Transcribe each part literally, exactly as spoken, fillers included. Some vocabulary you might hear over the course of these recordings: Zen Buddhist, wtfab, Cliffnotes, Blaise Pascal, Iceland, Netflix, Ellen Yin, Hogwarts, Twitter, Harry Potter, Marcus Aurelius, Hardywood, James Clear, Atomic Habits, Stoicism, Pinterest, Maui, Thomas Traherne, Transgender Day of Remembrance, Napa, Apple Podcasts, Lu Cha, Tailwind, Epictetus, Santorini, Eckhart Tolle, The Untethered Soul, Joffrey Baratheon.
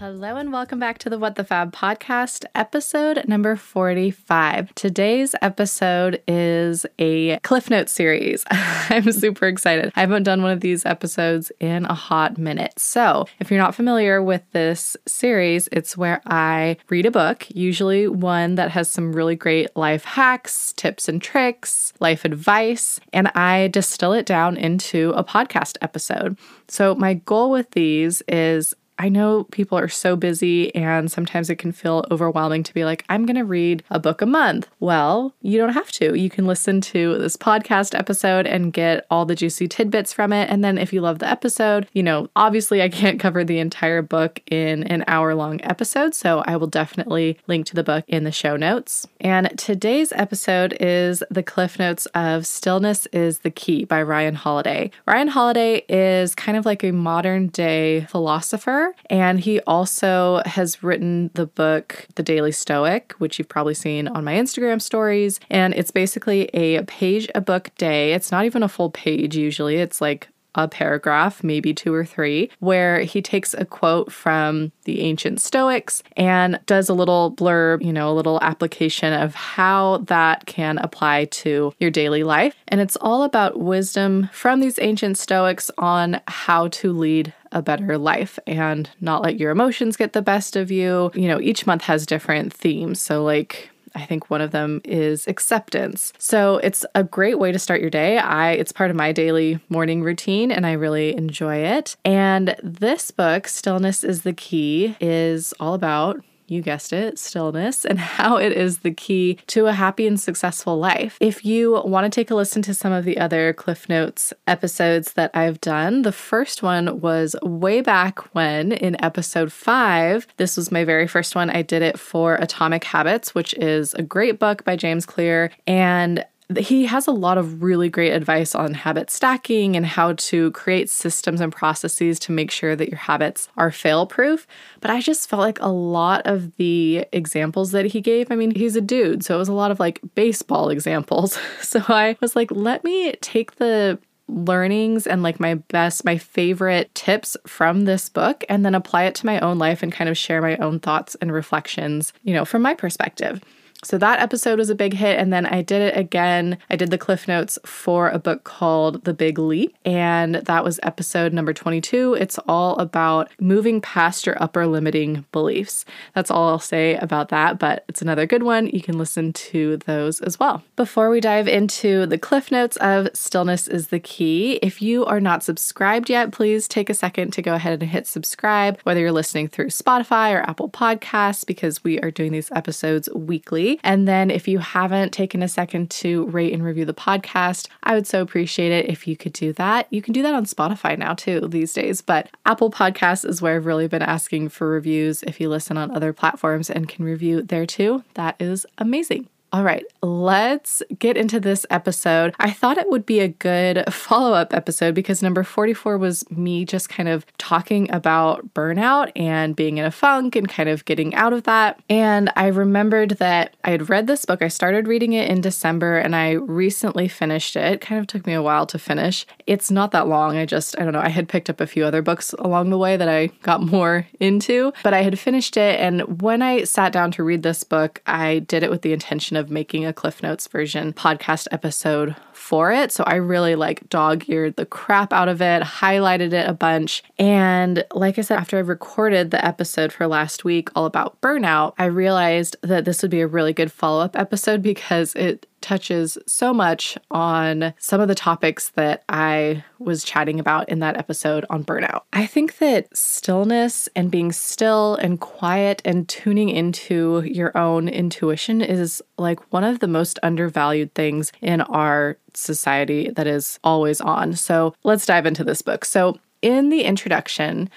Hello and welcome back to the What the Fab podcast, episode number forty-five. Today's episode is a Cliff Notes series. I'm super excited. I haven't done one of these episodes in a hot minute. So if you're not familiar with this series, it's where I read a book, usually one that has some really great life hacks, tips and tricks, life advice, and I distill it down into a podcast episode. So my goal with these is, I know people are so busy and sometimes it can feel overwhelming to be like, I'm going to read a book a month. Well, you don't have to. You can listen to this podcast episode and get all the juicy tidbits from it. And then if you love the episode, you know, obviously I can't cover the entire book in an hour long episode. So I will definitely link to the book in the show notes. And today's episode is the Cliff Notes of Stillness is the Key by Ryan Holiday. Ryan Holiday is kind of like a modern day philosopher. And he also has written the book, The Daily Stoic, which you've probably seen on my Instagram stories. And it's basically a page a book day. It's not even a full page usually. It's like a paragraph, maybe two or three, where he takes a quote from the ancient Stoics and does a little blurb, you know, a little application of how that can apply to your daily life. And it's all about wisdom from these ancient Stoics on how to lead a better life and not let your emotions get the best of you. You know, each month has different themes. So like, I think one of them is acceptance. So it's a great way to start your day. I it's part of my daily morning routine and I really enjoy it. And this book, Stillness is the Key, is all about, you guessed it, stillness, and how it is the key to a happy and successful life. If you want to take a listen to some of the other Cliff Notes episodes that I've done, the first one was way back when in episode five. This was my very first one. I did it for Atomic Habits, which is a great book by James Clear, and he has a lot of really great advice on habit stacking and how to create systems and processes to make sure that your habits are fail-proof. But I just felt like a lot of the examples that he gave, I mean, he's a dude, so it was a lot of like baseball examples. So I was like, let me take the learnings and like my best, my favorite tips from this book and then apply it to my own life and kind of share my own thoughts and reflections, you know, from my perspective. So that episode was a big hit. And then I did it again. I did the Cliff Notes for a book called The Big Leap. And that was episode number twenty-two. It's all about moving past your upper limiting beliefs. That's all I'll say about that, but it's another good one. You can listen to those as well. Before we dive into the Cliff Notes of Stillness is the Key, if you are not subscribed yet, please take a second to go ahead and hit subscribe, whether you're listening through Spotify or Apple Podcasts, because we are doing these episodes weekly. And then if you haven't taken a second to rate and review the podcast, I would so appreciate it if you could do that. You can do that on Spotify now too these days, but Apple Podcasts is where I've really been asking for reviews. If you listen on other platforms and can review there too, that is amazing. All right, let's get into this episode. I thought it would be a good follow-up episode because number forty-four was me just kind of talking about burnout and being in a funk and kind of getting out of that. And I remembered that I had read this book. I started reading it in December and I recently finished it. It kind of took me a while to finish. It's not that long. I just, I don't know, I had picked up a few other books along the way that I got more into, but I had finished it. And when I sat down to read this book, I did it with the intention of making a Cliff Notes version podcast episode for it. So I really like dog-eared the crap out of it, highlighted it a bunch. And like I said, after I recorded the episode for last week all about burnout, I realized that this would be a really good follow-up episode because it touches so much on some of the topics that I was chatting about in that episode on burnout. I think that stillness and being still and quiet and tuning into your own intuition is like one of the most undervalued things in our society that is always on. So let's dive into this book. So in the introduction,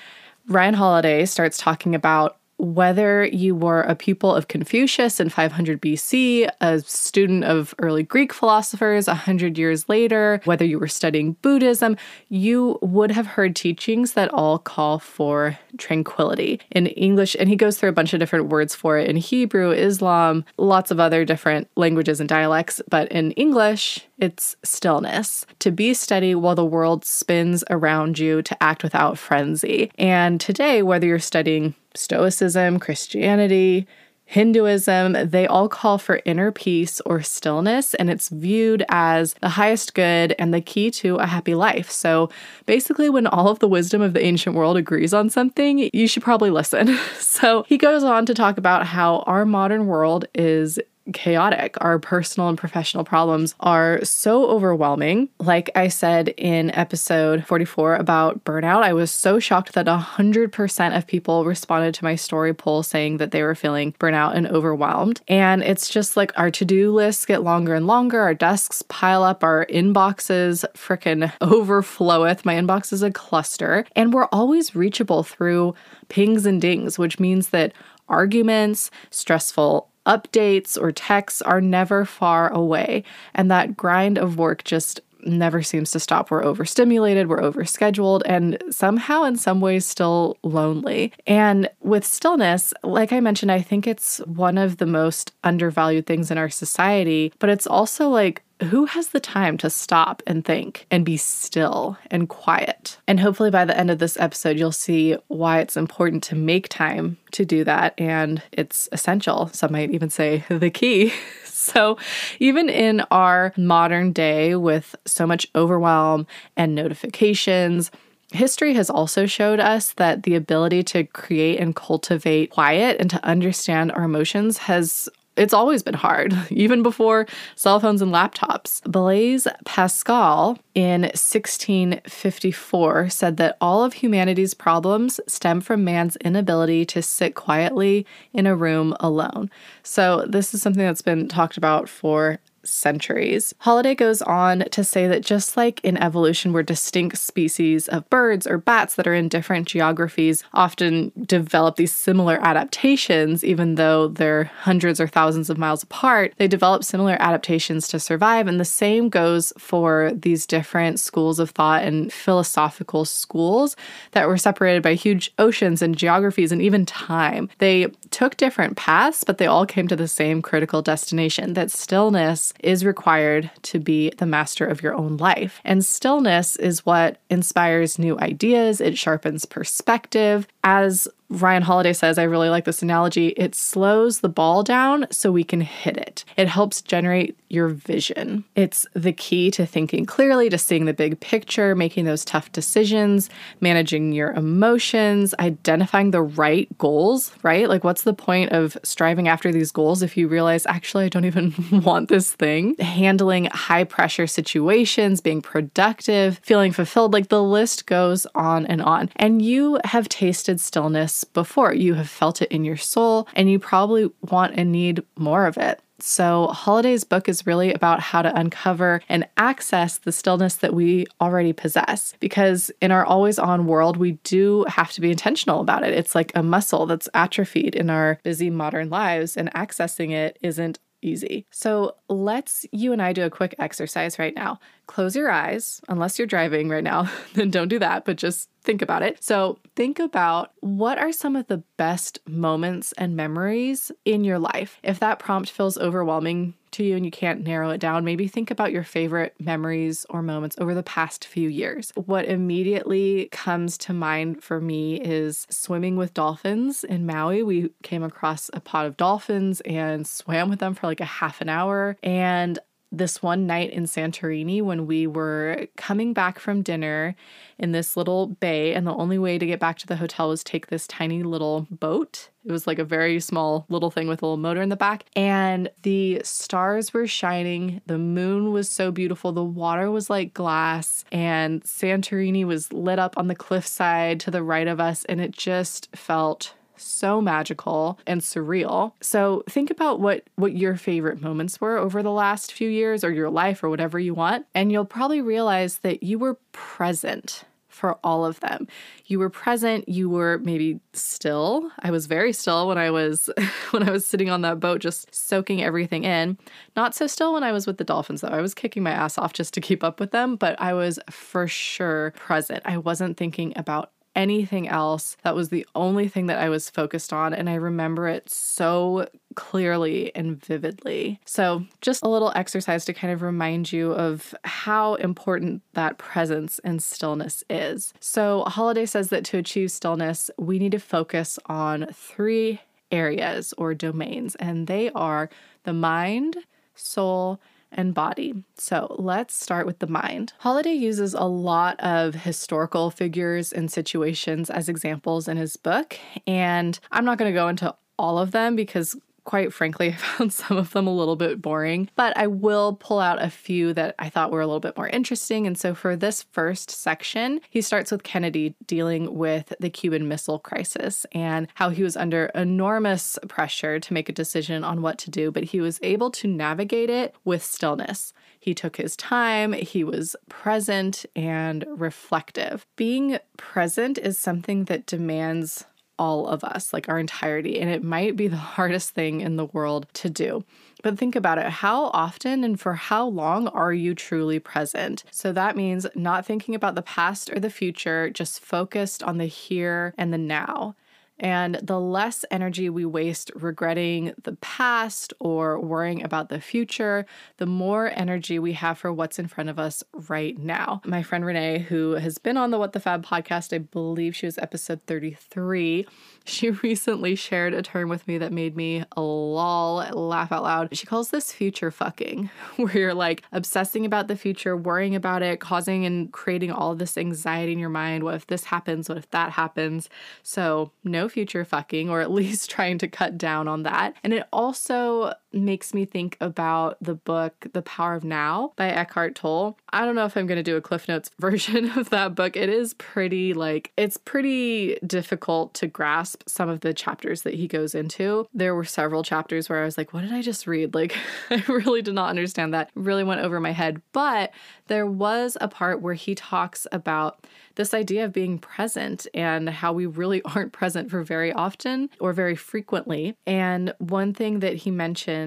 Ryan Holiday starts talking about whether you were a pupil of Confucius in five hundred B C, a student of early Greek philosophers one hundred years later, whether you were studying Buddhism, you would have heard teachings that all call for tranquility. In English, and he goes through a bunch of different words for it in Hebrew, Islam, lots of other different languages and dialects, but in English, it's stillness. To be steady while the world spins around you, to act without frenzy. And today, whether you're studying Stoicism, Christianity, Hinduism, they all call for inner peace or stillness, and it's viewed as the highest good and the key to a happy life. So basically, when all of the wisdom of the ancient world agrees on something, you should probably listen. So he goes on to talk about how our modern world is chaotic. Our personal and professional problems are so overwhelming. Like I said in episode forty-four about burnout, I was so shocked that one hundred percent of people responded to my story poll saying that they were feeling burnout and overwhelmed. And it's just like our to-do lists get longer and longer. Our desks pile up. Our inboxes frickin' overfloweth. My inbox is a cluster. And we're always reachable through pings and dings, which means that arguments, stressful updates or texts are never far away, and that grind of work just never seems to stop. We're overstimulated, we're overscheduled, and somehow in some ways still lonely. And with stillness, like I mentioned, I think it's one of the most undervalued things in our society, but it's also like, who has the time to stop and think and be still and quiet? And hopefully by the end of this episode, you'll see why it's important to make time to do that. And it's essential. Some might even say the key. So even in our modern day with so much overwhelm and notifications, history has also showed us that the ability to create and cultivate quiet and to understand our emotions has It's always been hard, even before cell phones and laptops. Blaise Pascal in sixteen fifty-four said that all of humanity's problems stem from man's inability to sit quietly in a room alone. So this is something that's been talked about for centuries. Holiday goes on to say that just like in evolution, where distinct species of birds or bats that are in different geographies often develop these similar adaptations, even though they're hundreds or thousands of miles apart, they develop similar adaptations to survive. And the same goes for these different schools of thought and philosophical schools that were separated by huge oceans and geographies and even time. They took different paths, but they all came to the same critical destination, that stillness is required to be the master of your own life. And stillness is what inspires new ideas. It sharpens perspective. As Ryan Holiday says, I really like this analogy, it slows the ball down so we can hit it. It helps generate your vision. It's the key to thinking clearly, to seeing the big picture, making those tough decisions, managing your emotions, identifying the right goals, right? Like, what's the point of striving after these goals if you realize, actually, I don't even want this thing? Handling high pressure situations, being productive, feeling fulfilled, like the list goes on and on. And you have tasted stillness before. You have felt it in your soul, and you probably want and need more of it. So Holiday's book is really about how to uncover and access the stillness that we already possess, because in our always-on world, we do have to be intentional about it. It's like a muscle that's atrophied in our busy modern lives, and accessing it isn't easy. So let's you and I do a quick exercise right now. Close your eyes, unless you're driving right now, then don't do that, but just think about it. So think about, what are some of the best moments and memories in your life? If that prompt feels overwhelming to you and you can't narrow it down, maybe think about your favorite memories or moments over the past few years. What immediately comes to mind for me is swimming with dolphins in Maui. We came across a pod of dolphins and swam with them for like a half an hour. And this one night in Santorini, when we were coming back from dinner in this little bay, and the only way to get back to the hotel was take this tiny little boat. It was like a very small little thing with a little motor in the back. And the stars were shining. The moon was so beautiful. The water was like glass. And Santorini was lit up on the cliffside to the right of us. And it just felt so magical and surreal. So think about what, what your favorite moments were over the last few years, or your life, or whatever you want. And you'll probably realize that you were present for all of them. You were present. You were maybe still. I was very still when I was when I was sitting on that boat, just soaking everything in. Not so still when I was with the dolphins, though. I was kicking my ass off just to keep up with them, but I was for sure present. I wasn't thinking about anything else. That was the only thing that I was focused on, and I remember it so clearly and vividly. So just a little exercise to kind of remind you of how important that presence and stillness is. So Holiday says that to achieve stillness, we need to focus on three areas or domains, and they are the mind, soul, and body. So let's start with the mind. Holiday uses a lot of historical figures and situations as examples in his book, and I'm not going to go into all of them because, quite frankly, I found some of them a little bit boring, but I will pull out a few that I thought were a little bit more interesting. And so for this first section, he starts with Kennedy dealing with the Cuban Missile Crisis and how he was under enormous pressure to make a decision on what to do, but he was able to navigate it with stillness. He took his time, he was present and reflective. Being present is something that demands all of us, like our entirety. And it might be the hardest thing in the world to do. But think about it. How often and for how long are you truly present? So that means not thinking about the past or the future, just focused on the here and the now. And the less energy we waste regretting the past or worrying about the future, the more energy we have for what's in front of us right now. My friend Renee, who has been on the What the Fab podcast, I believe she was episode thirty-three, she recently shared a term with me that made me lol, laugh out loud. She calls this future fucking, where you're like obsessing about the future, worrying about it, causing and creating all this anxiety in your mind. What if this happens? What if that happens? So no future fucking, or at least trying to cut down on that. And it also makes me think about the book, The Power of Now by Eckhart Tolle. I don't know if I'm going to do a Cliff Notes version of that book. It is pretty like, it's pretty difficult to grasp some of the chapters that he goes into. There were several chapters where I was like, what did I just read? Like, I really did not understand that. It really went over my head. But there was a part where he talks about this idea of being present and how we really aren't present for very often or very frequently. And one thing that he mentioned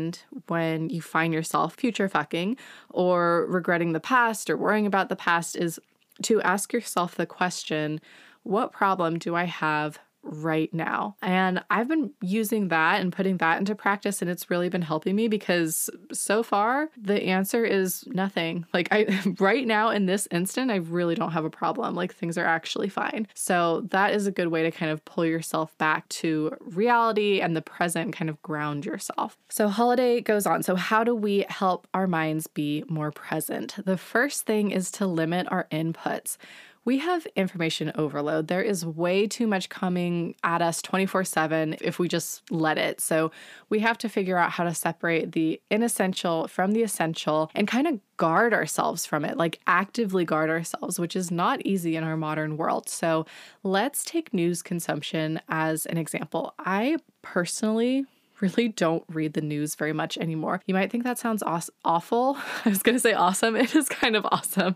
when you find yourself future fucking or regretting the past or worrying about the past is to ask yourself the question, what problem do I have right now? And I've been using that and putting that into practice, and it's really been helping me because so far the answer is nothing. Like I right now in this instant, I really don't have a problem. Like things are actually fine. So that is a good way to kind of pull yourself back to reality and the present, kind of ground yourself. So Holiday goes on. So how do we help our minds be more present? The first thing is to limit our inputs. We have information overload. There is way too much coming at us twenty-four seven if we just let it. So we have to figure out how to separate the inessential from the essential and kind of guard ourselves from it, like actively guard ourselves, which is not easy in our modern world. So let's take news consumption as an example. I personally really don't read the news very much anymore. You might think that sounds aw- awful. I was going to say awesome. It is kind of awesome.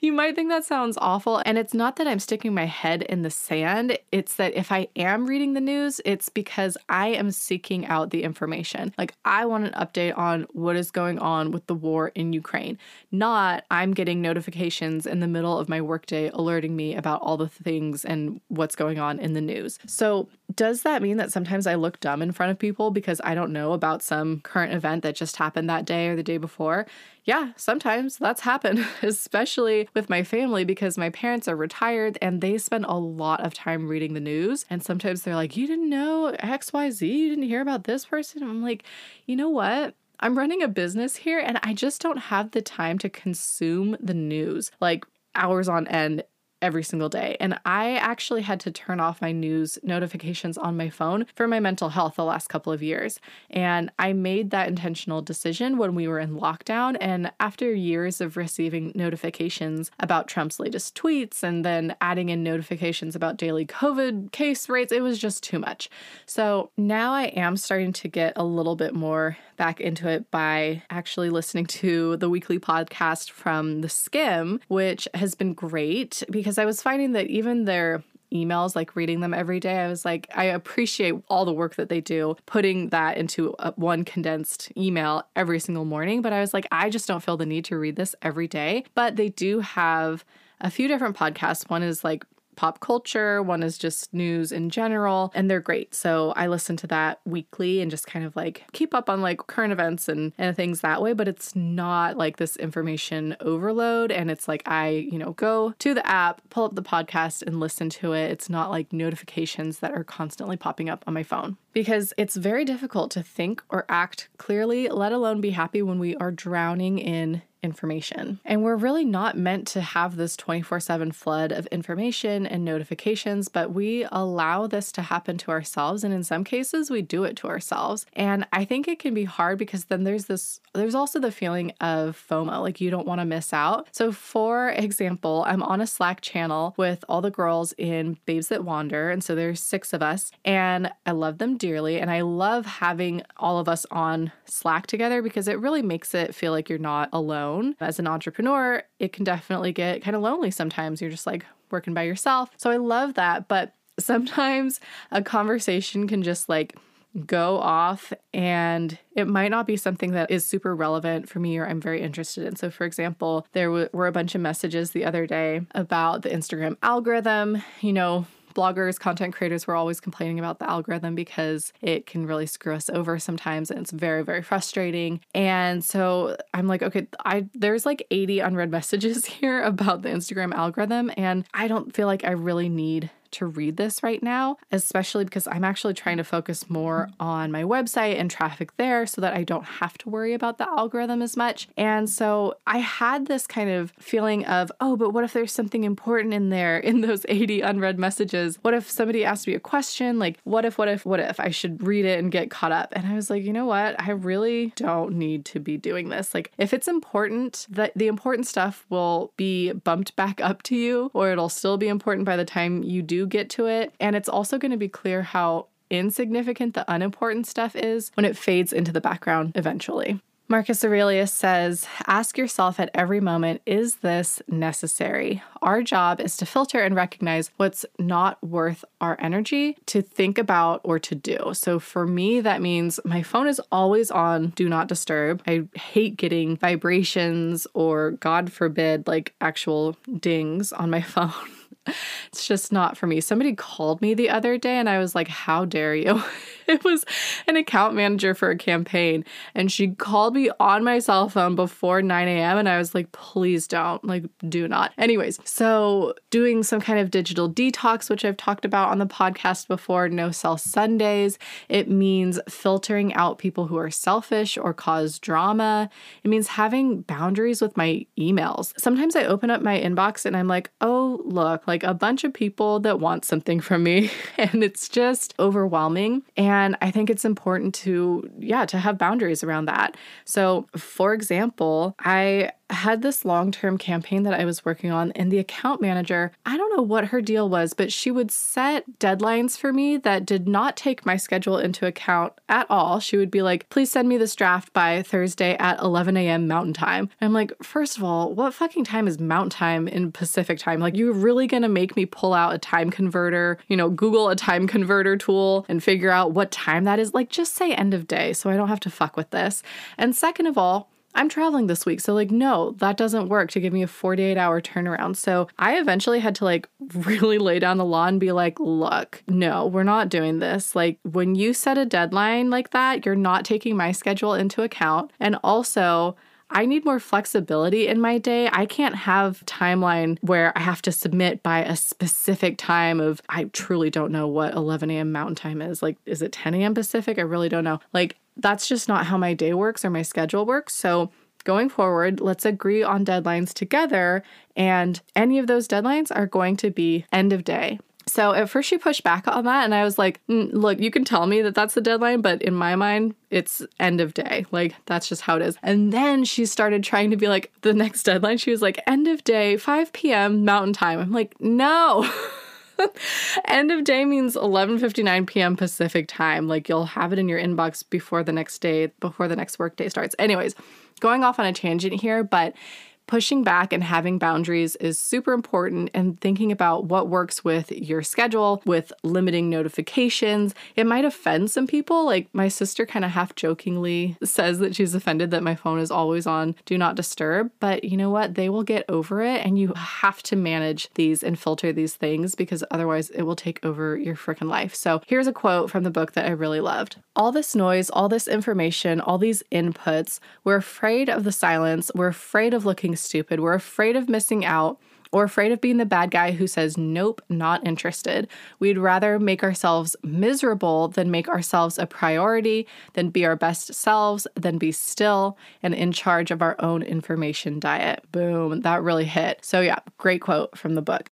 You might think that sounds awful. And it's not that I'm sticking my head in the sand. It's that if I am reading the news, it's because I am seeking out the information. Like I want an update on what is going on with the war in Ukraine, not I'm getting notifications in the middle of my workday alerting me about all the things and what's going on in the news. So does that mean that sometimes I look dumb in front of people because I don't know about some current event that just happened that day or the day before? Yeah, sometimes that's happened, especially with my family because my parents are retired and they spend a lot of time reading the news. And sometimes they're like, you didn't know X Y Z, you didn't hear about this person. I'm like, you know what? I'm running a business here and I just don't have the time to consume the news like hours on end every single day. And I actually had to turn off my news notifications on my phone for my mental health the last couple of years. And I made that intentional decision when we were in lockdown. And after years of receiving notifications about Trump's latest tweets and then adding in notifications about daily COVID case rates, it was just too much. So now I am starting to get a little bit more back into it by actually listening to the weekly podcast from The Skim, which has been great because because I was finding that even their emails, like reading them every day, I was like, I appreciate all the work that they do, putting that into a, one condensed email every single morning. But I was like, I just don't feel the need to read this every day. But they do have a few different podcasts. One is like pop culture, one is just news in general, and they're great. So I listen to that weekly and just kind of like keep up on like current events and, and things that way, but it's not like this information overload. And it's like, I, you know, go to the app, pull up the podcast and listen to it. It's not like notifications that are constantly popping up on my phone, because it's very difficult to think or act clearly, let alone be happy, when we are drowning in information. And we're really not meant to have this twenty-four seven flood of information and notifications, but we allow this to happen to ourselves. And in some cases, we do it to ourselves. And I think it can be hard because then there's this, there's also the feeling of FOMO, like you don't want to miss out. So for example, I'm on a Slack channel with all the girls in Babes That Wander. And so there's six of us and I love them dearly. And I love having all of us on Slack together because it really makes it feel like you're not alone. As an entrepreneur, it can definitely get kind of lonely sometimes. You're just like working by yourself. So I love that. But sometimes a conversation can just like go off and it might not be something that is super relevant for me or I'm very interested in. So for example, there w- were a bunch of messages the other day about the Instagram algorithm. You know, bloggers, content creators were always complaining about the algorithm because it can really screw us over sometimes. And it's very, very frustrating. And so I'm like, okay, I there's like eighty unread messages here about the Instagram algorithm. And I don't feel like I really need to read this right now, especially because I'm actually trying to focus more on my website and traffic there so that I don't have to worry about the algorithm as much. And so I had this kind of feeling of, oh, but what if there's something important in there in those eighty unread messages? What if somebody asked me a question? Like, what if, what if, what if I should read it and get caught up? And I was like, you know what? I really don't need to be doing this. Like, if it's important, that the important stuff will be bumped back up to you, or it'll still be important by the time you do get to it. And it's also going to be clear how insignificant the unimportant stuff is when it fades into the background eventually. Marcus Aurelius says, ask yourself at every moment, is this necessary? Our job is to filter and recognize what's not worth our energy to think about or to do. So for me, that means my phone is always on do not disturb. I hate getting vibrations or, God forbid, like actual dings on my phone. It's just not for me. Somebody called me the other day and I was like, how dare you? It was an account manager for a campaign and she called me on my cell phone before nine a.m. and I was like, please don't, like, do not. Anyways, so doing some kind of digital detox, which I've talked about on the podcast before, no cell Sundays. It means filtering out people who are selfish or cause drama. It means having boundaries with my emails. Sometimes I open up my inbox and I'm like, oh, look, like, Like a bunch of people that want something from me and it's just overwhelming. And I think it's important to, yeah, to have boundaries around that. So for example, I had this long-term campaign that I was working on and the account manager, I don't know what her deal was, but she would set deadlines for me that did not take my schedule into account at all. She would be like, please send me this draft by Thursday at eleven a.m. Mountain Time. And I'm like, first of all, what fucking time is Mountain Time in Pacific Time? Like, you're really gonna make me pull out a time converter, you know, Google a time converter tool and figure out what time that is. Like, just say end of day so I don't have to fuck with this. And second of all, I'm traveling this week. So like, no, that doesn't work to give me a forty-eight hour turnaround. So I eventually had to like really lay down the law and be like, look, no, we're not doing this. Like, when you set a deadline like that, you're not taking my schedule into account. And also, I need more flexibility in my day. I can't have timeline where I have to submit by a specific time of, I truly don't know what eleven a.m. Mountain Time is. Like, is it ten a.m. Pacific? I really don't know. Like, that's just not how my day works or my schedule works. So going forward, let's agree on deadlines together. And any of those deadlines are going to be end of day. So at first she pushed back on that and I was like, mm, look, you can tell me that that's the deadline, but in my mind, it's end of day. Like, that's just how it is. And then she started trying to be like, the next deadline, she was like, end of day, five p.m. Mountain Time. I'm like, no. End of day means eleven fifty-nine p.m. Pacific Time. Like, you'll have it in your inbox before the next day, before the next workday starts. Anyways, going off on a tangent here, but Pushing back and having boundaries is super important, and thinking about what works with your schedule, with limiting notifications. It might offend some people. Like my sister kind of half jokingly says that she's offended that my phone is always on do not disturb, but you know what? They will get over it, and you have to manage these and filter these things because otherwise it will take over your freaking life. So here's a quote from the book that I really loved. All this noise, all this information, all these inputs, we're afraid of the silence, we're afraid of looking stupid. We're afraid of missing out or afraid of being the bad guy who says, nope, not interested. We'd rather make ourselves miserable than make ourselves a priority, than be our best selves, than be still and in charge of our own information diet. Boom, that really hit. So yeah, great quote from the book.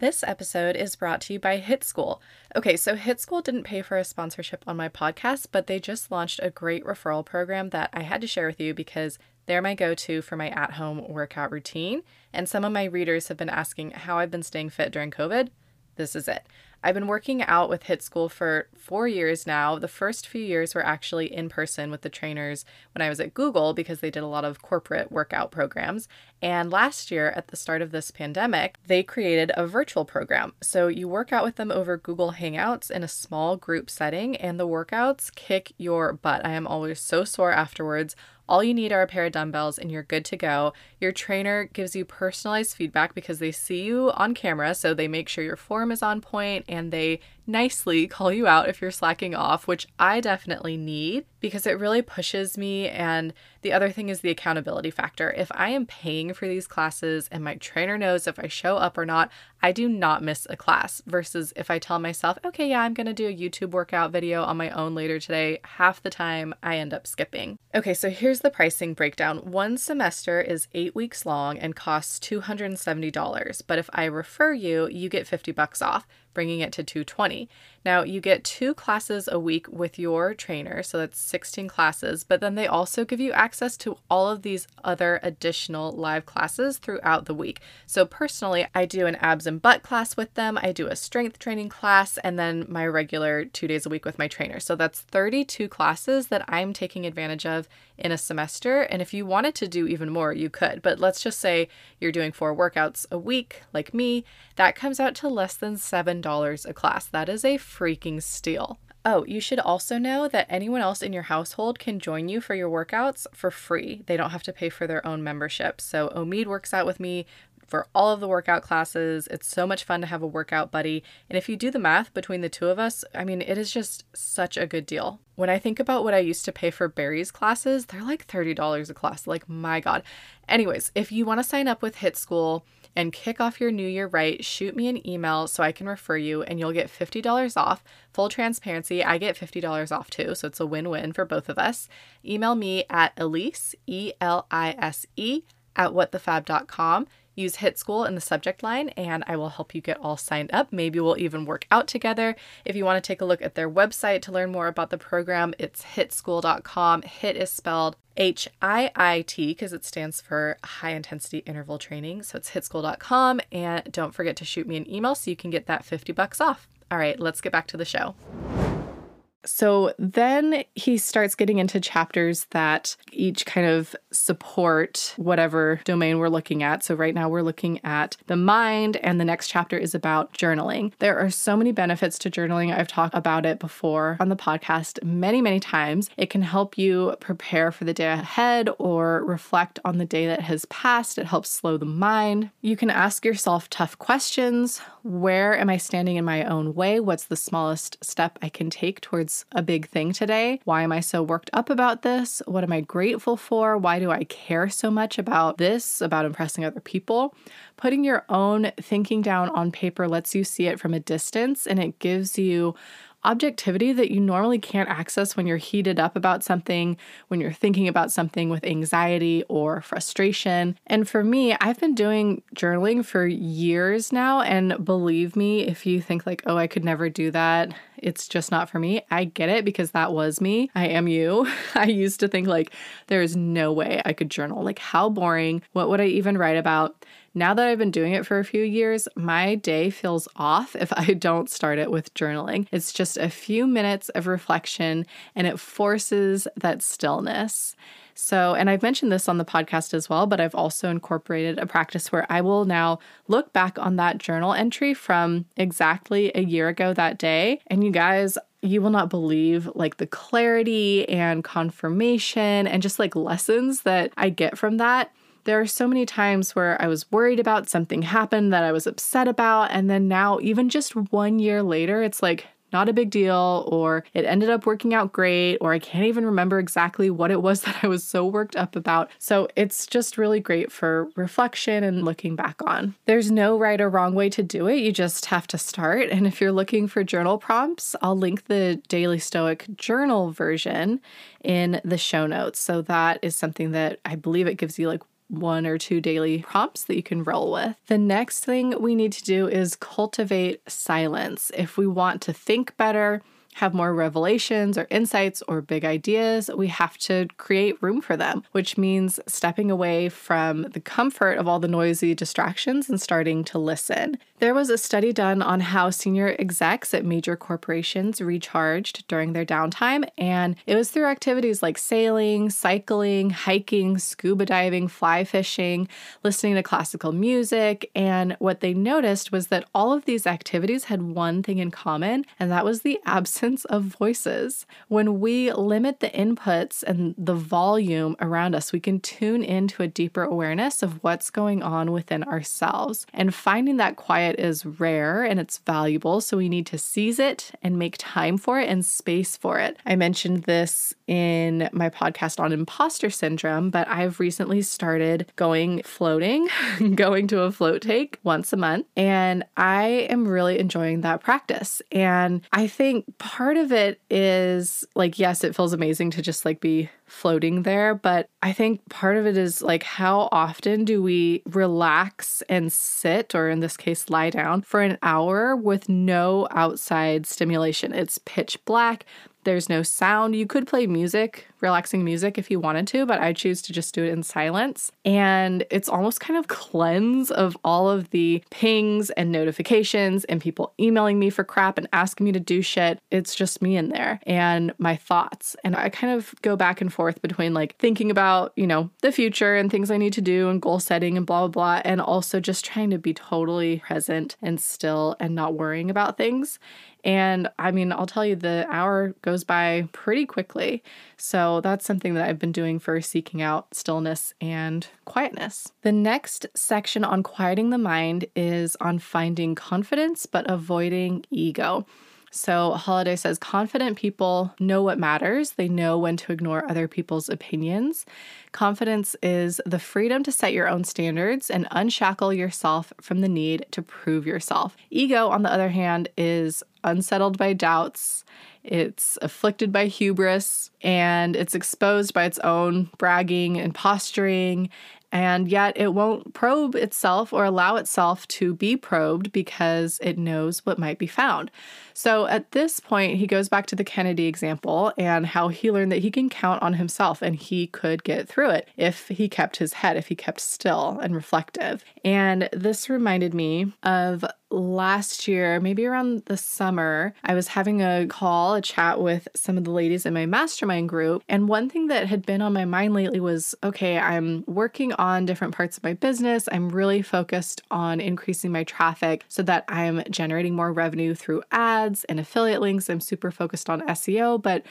This episode is brought to you by Hit School. Okay, so Hit School didn't pay for a sponsorship on my podcast, but they just launched a great referral program that I had to share with you because they're my go-to for my at-home workout routine, and some of my readers have been asking how I've been staying fit during COVID. This is it. I've been working out with Hit School for four years now. The first few years were actually in person with the trainers when I was at Google because they did a lot of corporate workout programs. And last year, at the start of this pandemic, they created a virtual program. So you work out with them over Google Hangouts in a small group setting, and the workouts kick your butt. I am always so sore afterwards. All you need are a pair of dumbbells and you're good to go. Your trainer gives you personalized feedback because they see you on camera, so they make sure your form is on point, and they nicely call you out if you're slacking off, which I definitely need because it really pushes me. And the other thing is the accountability factor. If I am paying for these classes and my trainer knows if I show up or not, I do not miss a class, versus if I tell myself, okay, yeah, I'm going to do a YouTube workout video on my own later today, half the time I end up skipping. Okay, so here's the pricing breakdown. One semester is eight weeks long and costs two hundred seventy dollars, but if I refer you, you get fifty bucks off, bringing it to two hundred twenty dollars. Now you get two classes a week with your trainer, so that's sixteen classes, but then they also give you access to all of these other additional live classes throughout the week. So personally, I do an abs and butt class with them, I do a strength training class, and then my regular two days a week with my trainer. So that's thirty-two classes that I'm taking advantage of in a semester. And if you wanted to do even more, you could, but let's just say you're doing four workouts a week, like me, that comes out to less than seven dollars a class. That is a freaking steal. Oh, you should also know that anyone else in your household can join you for your workouts for free. They don't have to pay for their own membership. So Omid works out with me for all of the workout classes. It's so much fun to have a workout buddy. And if you do the math between the two of us, I mean, it is just such a good deal. When I think about what I used to pay for Barry's classes, they're like thirty dollars a class. Like, my God. Anyways, if you want to sign up with Hit School and kick off your new year right, shoot me an email so I can refer you and you'll get fifty dollars off. Full transparency, I get fifty dollars off too, so it's a win-win for both of us. Email me at Elise, E L I S E, at what the fab dot com. Use Hit School in the subject line and I will help you get all signed up. Maybe we'll even work out together. If you want to take a look at their website to learn more about the program, it's hit school dot com. Hit is spelled H I I T because it stands for high intensity interval training. So it's hit school dot com, and don't forget to shoot me an email so you can get that fifty bucks off. All right, let's get back to the show. So then he starts getting into chapters that each kind of support whatever domain we're looking at. So right now we're looking at the mind, and the next chapter is about journaling. There are so many benefits to journaling. I've talked about it before on the podcast many, many times. It can help you prepare for the day ahead or reflect on the day that has passed. It helps slow the mind. You can ask yourself tough questions. Where am I standing in my own way? What's the smallest step I can take towards a big thing today? Why am I so worked up about this? What am I grateful for? Why do I care so much about this, about impressing other people? Putting your own thinking down on paper lets you see it from a distance, and it gives you objectivity that you normally can't access when you're heated up about something, when you're thinking about something with anxiety or frustration. And for me, I've been doing journaling for years now. And believe me, if you think like, oh, I could never do that, it's just not for me. I get it, because that was me. I am you. I used to think like, there is no way I could journal. Like, how boring. What would I even write about? Now that I've been doing it for a few years, my day feels off if I don't start it with journaling. It's just a few minutes of reflection and it forces that stillness. So, and I've mentioned this on the podcast as well, but I've also incorporated a practice where I will now look back on that journal entry from exactly a year ago that day. And you guys, you will not believe like the clarity and confirmation and just like lessons that I get from that. There are so many times where I was worried about something happened that I was upset about. And then now, even just one year later, it's like, not a big deal, or it ended up working out great, or I can't even remember exactly what it was that I was so worked up about. So it's just really great for reflection and looking back on. There's no right or wrong way to do it. You just have to start. And if you're looking for journal prompts, I'll link the Daily Stoic journal version in the show notes. So that is something that I believe it gives you like one or two daily prompts that you can roll with. The next thing we need to do is cultivate silence. If we want to think better, have more revelations or insights or big ideas, we have to create room for them, which means stepping away from the comfort of all the noisy distractions and starting to listen. There was a study done on how senior execs at major corporations recharged during their downtime, and it was through activities like sailing, cycling, hiking, scuba diving, fly fishing, listening to classical music, and what they noticed was that all of these activities had one thing in common, and that was the absence of voices. When we limit the inputs and the volume around us, we can tune into a deeper awareness of what's going on within ourselves. And finding that quiet is rare and it's valuable, so we need to seize it and make time for it and space for it. I mentioned this in my podcast on imposter syndrome, but I've recently started going floating, going to a float take once a month, and I am really enjoying that practice. And I think part of it is like, yes, it feels amazing to just like be floating there, but I think part of it is like, how often do we relax and sit, or in this case, lie down for an hour with no outside stimulation? It's pitch black. There's no sound. You could play music, relaxing music if you wanted to, but I choose to just do it in silence. And it's almost kind of cleanse of all of the pings and notifications and people emailing me for crap and asking me to do shit. It's just me in there and my thoughts. And I kind of go back and forth between like thinking about, you know, the future and things I need to do and goal setting and blah, blah, blah, and also just trying to be totally present and still and not worrying about things. And I mean, I'll tell you, the hour goes by pretty quickly. So that's something that I've been doing for seeking out stillness and quietness. The next section on quieting the mind is on finding confidence, but avoiding ego. So Holiday says, confident people know what matters. They know when to ignore other people's opinions. Confidence is the freedom to set your own standards and unshackle yourself from the need to prove yourself. Ego, on the other hand, is unsettled by doubts, it's afflicted by hubris, and it's exposed by its own bragging and posturing. And yet it won't probe itself or allow itself to be probed because it knows what might be found. So at this point, he goes back to the Kennedy example and how he learned that he can count on himself and he could get through it if he kept his head, if he kept still and reflective. And this reminded me of last year, maybe around the summer, I was having a call, a chat with some of the ladies in my mastermind group. And one thing that had been on my mind lately was, okay, I'm working on different parts of my business. I'm really focused on increasing my traffic so that I'm generating more revenue through ads and affiliate links. I'm super focused on S E O, but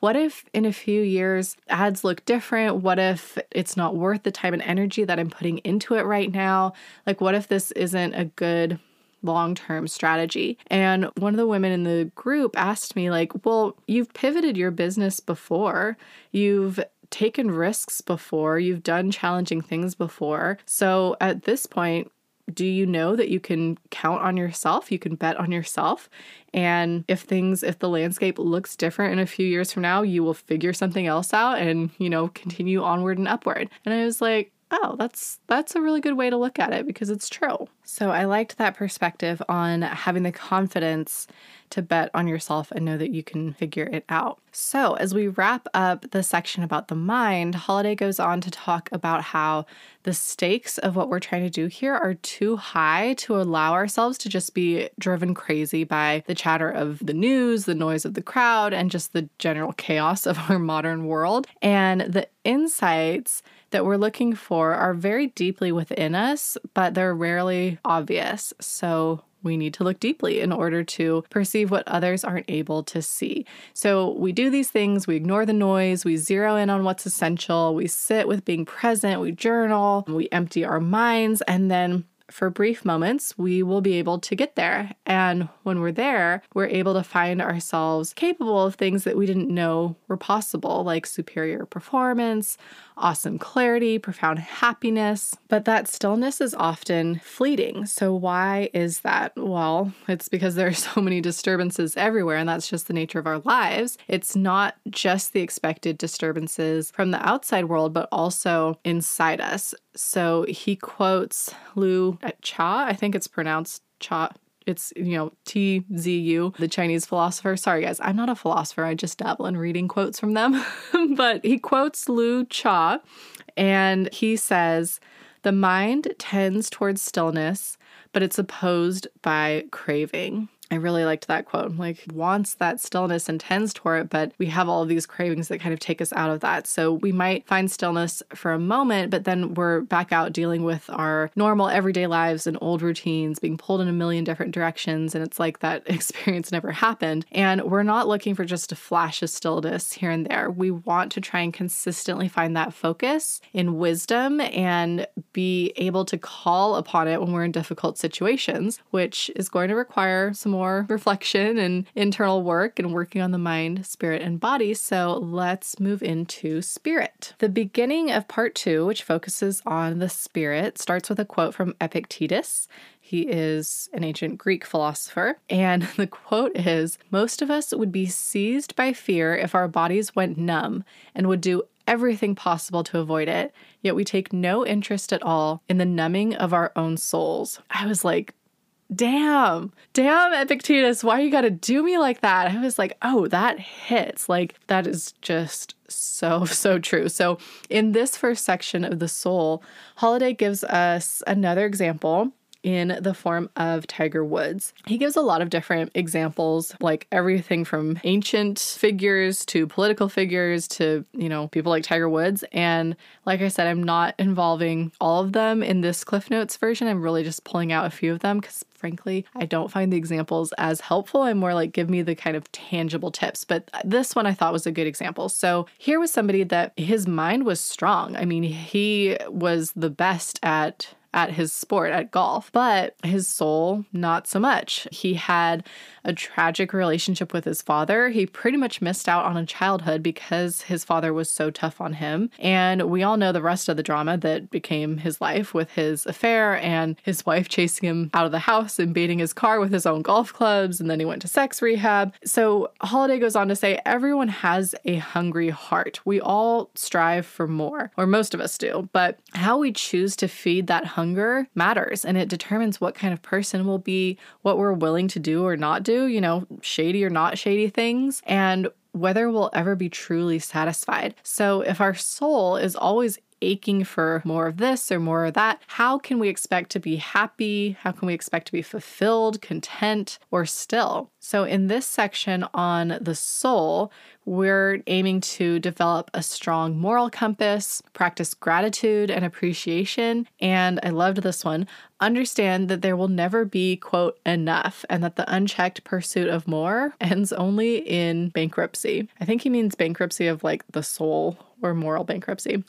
what if in a few years ads look different? What if it's not worth the time and energy that I'm putting into it right now? Like, what if this isn't a good long-term strategy? And one of the women in the group asked me like, well, you've pivoted your business before. You've taken risks before. You've done challenging things before. So at this point, do you know that you can count on yourself? You can bet on yourself. And if things, if the landscape looks different in a few years from now, you will figure something else out and, you know, continue onward and upward. And I was like, oh, that's that's a really good way to look at it because it's true. So I liked that perspective on having the confidence to bet on yourself and know that you can figure it out. So as we wrap up the section about the mind, Holiday goes on to talk about how the stakes of what we're trying to do here are too high to allow ourselves to just be driven crazy by the chatter of the news, the noise of the crowd, and just the general chaos of our modern world. And the insights that we're looking for are very deeply within us, but they're rarely obvious. So we need to look deeply in order to perceive what others aren't able to see. So we do these things, we ignore the noise, we zero in on what's essential, we sit with being present, we journal, we empty our minds, and then for brief moments, we will be able to get there. And when we're there, we're able to find ourselves capable of things that we didn't know were possible, like superior performance, awesome clarity, profound happiness. But that stillness is often fleeting. So why is that? Well, it's because there are so many disturbances everywhere, and that's just the nature of our lives. It's not just the expected disturbances from the outside world, but also inside us. So he quotes Lu Cha, I think it's pronounced Cha. It's, you know, T Z U, the Chinese philosopher. Sorry, guys, I'm not a philosopher. I just dabble in reading quotes from them. But he quotes Lu Cha, and he says, "The mind tends towards stillness, but it's opposed by craving." I really liked that quote. Like, wants that stillness and tends toward it, but we have all of these cravings that kind of take us out of that. So we might find stillness for a moment, but then we're back out dealing with our normal everyday lives and old routines, being pulled in a million different directions. And it's like that experience never happened. And we're not looking for just a flash of stillness here and there. We want to try and consistently find that focus in wisdom and be able to call upon it when we're in difficult situations, which is going to require some more more reflection and internal work and working on the mind, spirit, and body. So let's move into spirit. The beginning of part two, which focuses on the spirit, starts with a quote from Epictetus. He is an ancient Greek philosopher. And the quote is, "Most of us would be seized by fear if our bodies went numb and would do everything possible to avoid it. Yet we take no interest at all in the numbing of our own souls." I was like, Damn, damn Epictetus, why you gotta do me like that? I was like, oh, that hits. Like, that is just so, so true. So in this first section of the soul, Holiday gives us another example in the form of Tiger Woods. He gives a lot of different examples, like everything from ancient figures to political figures to, you know, people like Tiger Woods. And like I said, I'm not involving all of them in this Cliff Notes version. I'm really just pulling out a few of them because frankly, I don't find the examples as helpful. I'm more like, give me the kind of tangible tips. But this one I thought was a good example. So here was somebody that his mind was strong. I mean, he was the best at at his sport, at golf, but his soul, not so much. He had a tragic relationship with his father. He pretty much missed out on a childhood because his father was so tough on him. And we all know the rest of the drama that became his life with his affair and his wife chasing him out of the house and beating his car with his own golf clubs. And then he went to sex rehab. So Holiday goes on to say, everyone has a hungry heart. We all strive for more, or most of us do, but how we choose to feed that hunger matters, and it determines what kind of person will be, what we're willing to do or not do, you know, shady or not shady things, and whether we'll ever be truly satisfied. So if our soul is always aching for more of this or more of that, how can we expect to be happy? How can we expect to be fulfilled, content, or still? So in this section on the soul, we're aiming to develop a strong moral compass, practice gratitude and appreciation, and I loved this one, understand that there will never be, quote, enough, and that the unchecked pursuit of more ends only in bankruptcy. I think he means bankruptcy of like the soul or moral bankruptcy.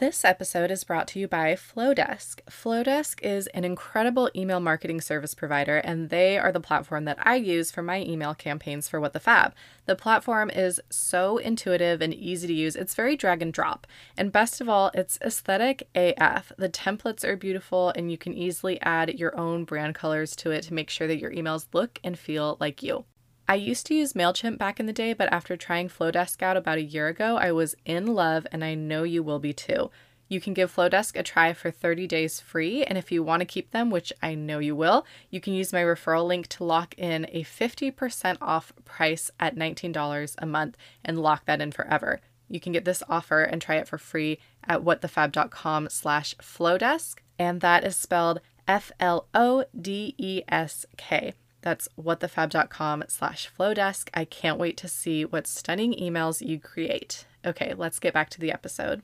This episode is brought to you by Flodesk. Flodesk is an incredible email marketing service provider, and they are the platform that I use for my email campaigns for What the Fab. The platform is so intuitive and easy to use. It's very drag and drop. And best of all, it's aesthetic A F. The templates are beautiful, and you can easily add your own brand colors to it to make sure that your emails look and feel like you. I used to use MailChimp back in the day, but after trying Flodesk out about a year ago, I was in love, and I know you will be too. You can give Flodesk a try for thirty days free, and if you want to keep them, which I know you will, you can use my referral link to lock in a fifty percent off price at nineteen dollars a month and lock that in forever. You can get this offer and try it for free at whatthefab.com slash Flodesk, and that is spelled F L O D E S K. That's whatthefab.com slash Flodesk. I can't wait to see what stunning emails you create. Okay, let's get back to the episode.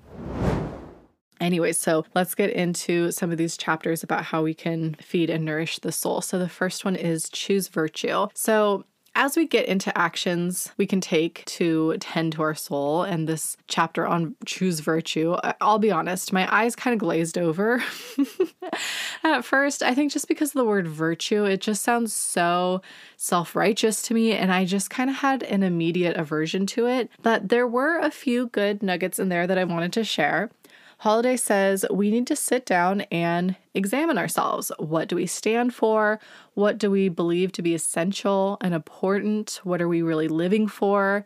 Anyway, so let's get into some of these chapters about how we can feed and nourish the soul. So the first one is choose virtue. So as we get into actions we can take to tend to our soul, and this chapter on choose virtue, I'll be honest, my eyes kind of glazed over at first. I think just because of the word virtue, it just sounds so self-righteous to me, and I just kind of had an immediate aversion to it. But there were a few good nuggets in there that I wanted to share. Holiday says we need to sit down and examine ourselves. What do we stand for? What do we believe to be essential and important? What are we really living for?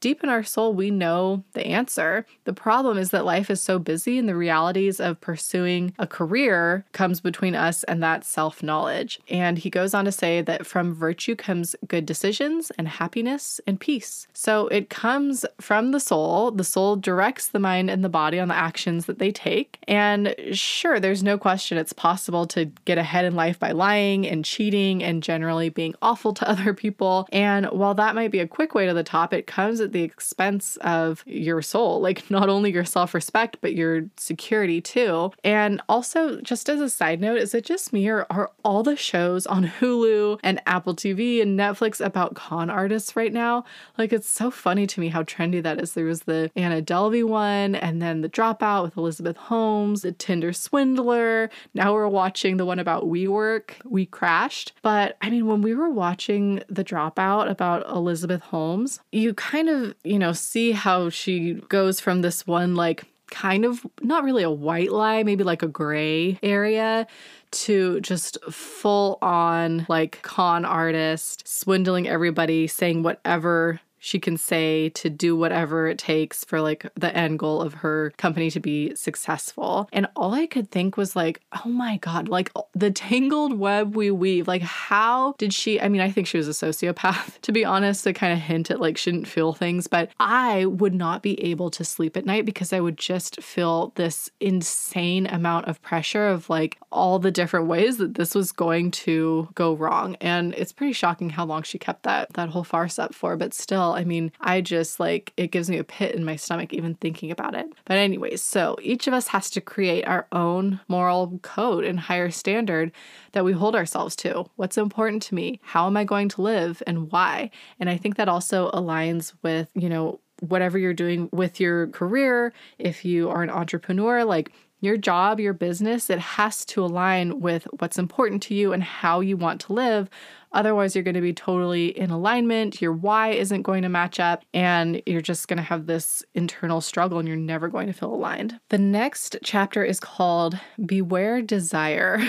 Deep in our soul, we know the answer. The problem is that life is so busy and the realities of pursuing a career comes between us and that self-knowledge. And he goes on to say that from virtue comes good decisions and happiness and peace. So it comes from the soul. The soul directs the mind and the body on the actions that they take. And sure, there's no question it's possible to get ahead in life by lying and cheating and generally being awful to other people. And while that might be a quick way to the top, it comes at the expense of your soul, like not only your self-respect, but your security too. And also, just as a side note, is it just me or are all the shows on Hulu and Apple T V and Netflix about con artists right now? Like, it's so funny to me how trendy that is. There was the Anna Delvey one, and then The Dropout with Elizabeth Holmes, the Tinder Swindler. Now we're watching the one about WeWork, We Crashed. But I mean, when we were watching The Dropout about Elizabeth Holmes, you kind of, you know, see how she goes from this one, like, kind of not really a white lie, maybe like a gray area, to just full on like con artist, swindling everybody, saying whatever she can say to do whatever it takes for like the end goal of her company to be successful. And all I could think was like, oh my God, like the tangled web we weave. Like, how did she, I mean, I think she was a sociopath, to be honest, to kind of hint at like, she didn't feel things, but I would not be able to sleep at night because I would just feel this insane amount of pressure of like all the different ways that this was going to go wrong. And it's pretty shocking how long she kept that, that whole farce up for, but still, I mean, I just like, it gives me a pit in my stomach even thinking about it. But anyways, so each of us has to create our own moral code and higher standard that we hold ourselves to. What's important to me? How am I going to live and why? And I think that also aligns with, you know, whatever you're doing with your career. If you are an entrepreneur, like your job, your business, it has to align with what's important to you and how you want to live. Otherwise, you're going to be totally in alignment. Your why isn't going to match up, and you're just going to have this internal struggle and you're never going to feel aligned. The next chapter is called Beware Desire.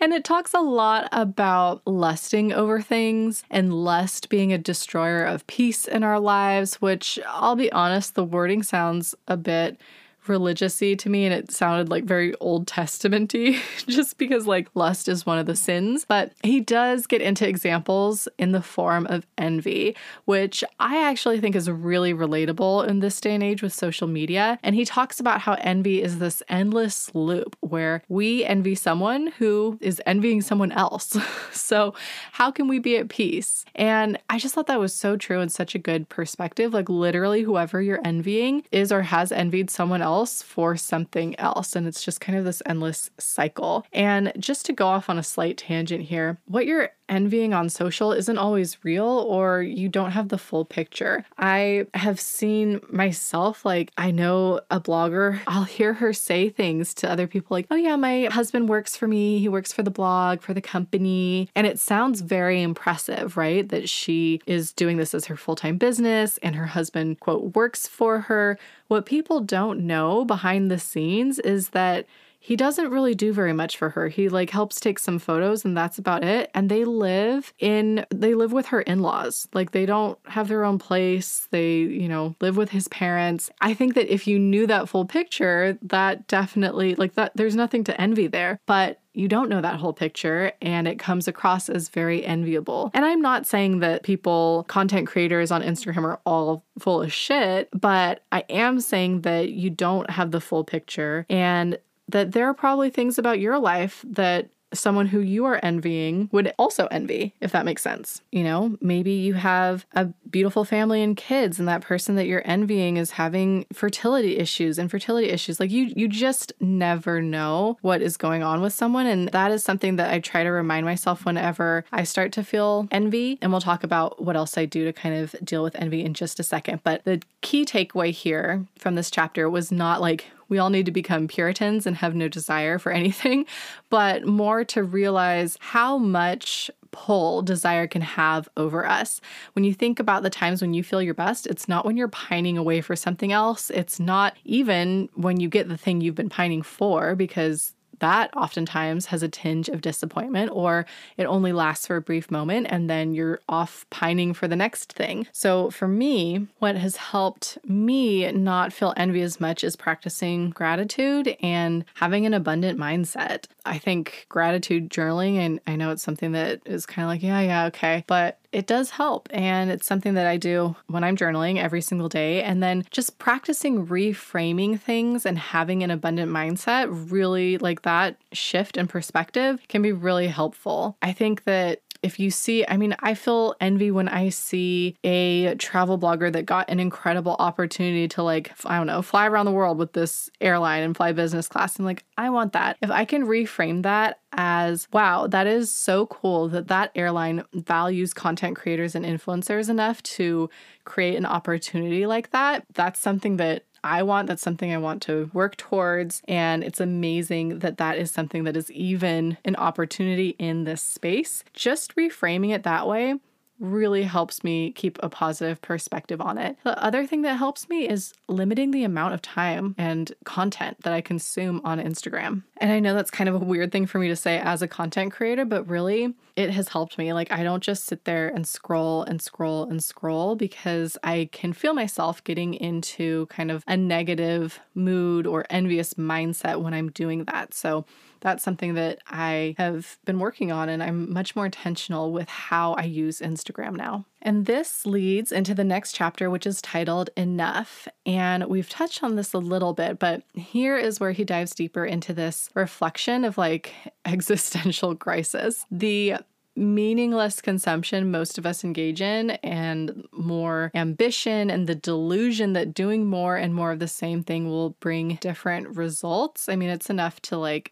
And it talks a lot about lusting over things and lust being a destroyer of peace in our lives, which I'll be honest, the wording sounds a bit religious-y to me, and it sounded like very Old Testament-y just because like lust is one of the sins. But he does get into examples in the form of envy, which I actually think is really relatable in this day and age with social media. And he talks about how envy is this endless loop where we envy someone who is envying someone else. So how can we be at peace? And I just thought that was so true and such a good perspective. Like literally whoever you're envying is or has envied someone else for something else. And it's just kind of this endless cycle. And just to go off on a slight tangent here, what you're envying on social isn't always real, or you don't have the full picture. I have seen myself, like I know a blogger, I'll hear her say things to other people like, oh yeah, my husband works for me. He works for the blog, for the company. And it sounds very impressive, right? That she is doing this as her full-time business and her husband, quote, works for her. What people don't know behind the scenes is that he doesn't really do very much for her. He like helps take some photos and that's about it. And they live in, they live with her in-laws. Like they don't have their own place. They, you know, live with his parents. I think that if you knew that full picture, that definitely like that, there's nothing to envy there, but you don't know that whole picture and it comes across as very enviable. And I'm not saying that people, content creators on Instagram are all full of shit, but I am saying that you don't have the full picture and that there are probably things about your life that someone who you are envying would also envy, if that makes sense. You know, maybe you have a beautiful family and kids, and that person that you're envying is having fertility issues and fertility issues. Like you, you just never know what is going on with someone. And that is something that I try to remind myself whenever I start to feel envy. And we'll talk about what else I do to kind of deal with envy in just a second. But the key takeaway here from this chapter was not like, we all need to become Puritans and have no desire for anything, but more to realize how much pull desire can have over us. When you think about the times when you feel your best, it's not when you're pining away for something else. It's not even when you get the thing you've been pining for, because that oftentimes has a tinge of disappointment, or it only lasts for a brief moment and then you're off pining for the next thing. So for me, what has helped me not feel envy as much is practicing gratitude and having an abundant mindset. I think gratitude journaling, and I know it's something that is kind of like, yeah, yeah, okay, but it does help. And it's something that I do when I'm journaling every single day. And then just practicing reframing things and having an abundant mindset, really like that shift in perspective can be really helpful. I think that if you see, I mean, I feel envy when I see a travel blogger that got an incredible opportunity to like, I don't know, fly around the world with this airline and fly business class. I'm like, I want that. If I can reframe that as, wow, that is so cool that that airline values content creators and influencers enough to create an opportunity like that. That's something that I want. That's something I want to work towards. And it's amazing that that is something that is even an opportunity in this space. Just reframing it that way really helps me keep a positive perspective on it. The other thing that helps me is limiting the amount of time and content that I consume on Instagram. And I know that's kind of a weird thing for me to say as a content creator, but really it has helped me. Like I don't just sit there and scroll and scroll and scroll, because I can feel myself getting into kind of a negative mood or envious mindset when I'm doing that. So that's something that I have been working on, and I'm much more intentional with how I use Instagram now. And this leads into the next chapter, which is titled Enough. And we've touched on this a little bit, but here is where he dives deeper into this reflection of like existential crisis. The meaningless consumption most of us engage in, and more ambition, and the delusion that doing more and more of the same thing will bring different results. I mean, it's enough to like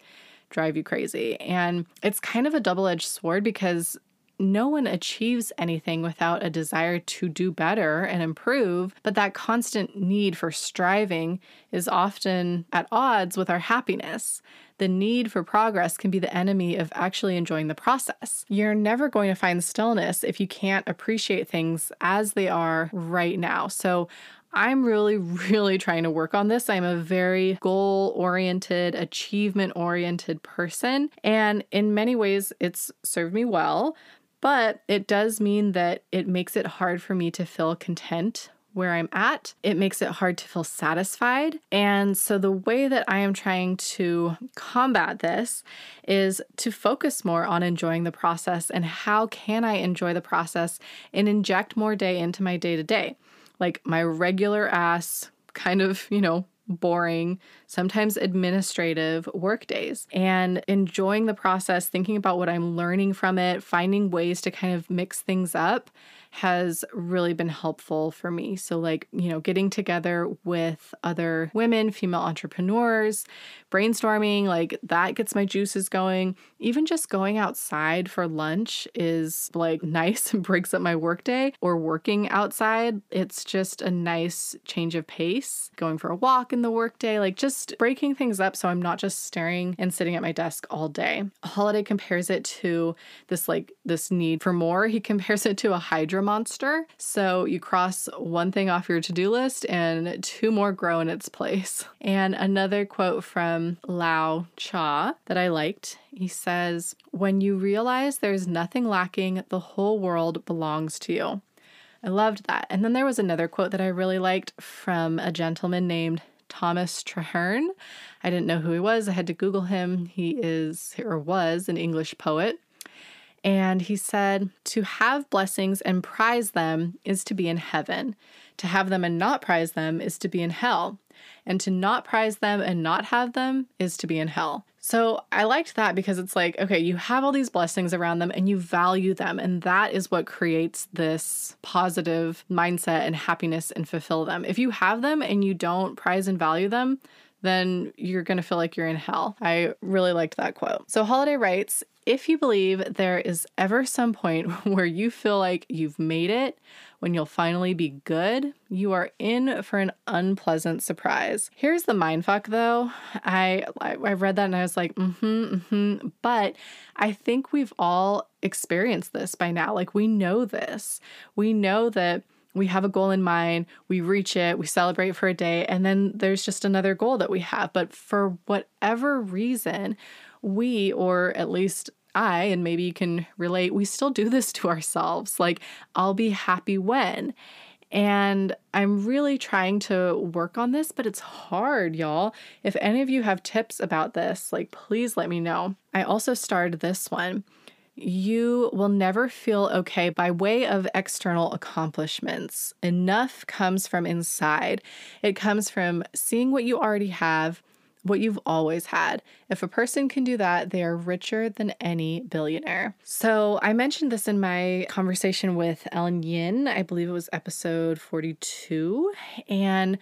drive you crazy. And it's kind of a double-edged sword, because no one achieves anything without a desire to do better and improve, but that constant need for striving is often at odds with our happiness. The need for progress can be the enemy of actually enjoying the process. You're never going to find stillness if you can't appreciate things as they are right now. So I'm really, really trying to work on this. I'm a very goal-oriented, achievement-oriented person, and in many ways, it's served me well. But it does mean that it makes it hard for me to feel content where I'm at. It makes it hard to feel satisfied. And so the way that I am trying to combat this is to focus more on enjoying the process and how can I enjoy the process and inject more day into my day-to-day. Like my regular ass kind of, you know, boring, sometimes administrative work days, and enjoying the process, thinking about what I'm learning from it, finding ways to kind of mix things up has really been helpful for me. So like, you know, getting together with other women, female entrepreneurs, brainstorming, like that gets my juices going. Even just going outside for lunch is like nice and breaks up my workday, or working outside. It's just a nice change of pace. Going for a walk in the workday, like just breaking things up so I'm not just staring and sitting at my desk all day. Holiday compares it to this like this need for more. He compares it to a Hydra monster. So you cross one thing off your to-do list and two more grow in its place. And another quote from Lao Cha that I liked. He says, "When you realize there's nothing lacking, the whole world belongs to you." I loved that. And then there was another quote that I really liked from a gentleman named Thomas Traherne. I didn't know who he was. I had to Google him. He is or was an English poet. And he said, "To have blessings and prize them is to be in heaven. To have them and not prize them is to be in hell. And to not prize them and not have them is to be in hell." So I liked that because it's like, okay, you have all these blessings around them and you value them. And that is what creates this positive mindset and happiness and fulfill them. If you have them and you don't prize and value them, then you're going to feel like you're in hell. I really liked that quote. So Holiday writes, "If you believe there is ever some point where you feel like you've made it, when you'll finally be good, you are in for an unpleasant surprise." Here's the mindfuck though. I I read that and I was like, mm-hmm, mm-hmm. But I think we've all experienced this by now. Like we know this. We know that we have a goal in mind, we reach it, we celebrate for a day, and then there's just another goal that we have. But for whatever reason, we, or at least I, and maybe you can relate, we still do this to ourselves. Like, I'll be happy when. And I'm really trying to work on this, but it's hard, y'all. If any of you have tips about this, like, please let me know. I also started this one. "You will never feel okay by way of external accomplishments. Enough comes from inside. It comes from seeing what you already have, what you've always had. If a person can do that, they are richer than any billionaire." So I mentioned this in my conversation with Ellen Yin. I believe it was episode forty-two. And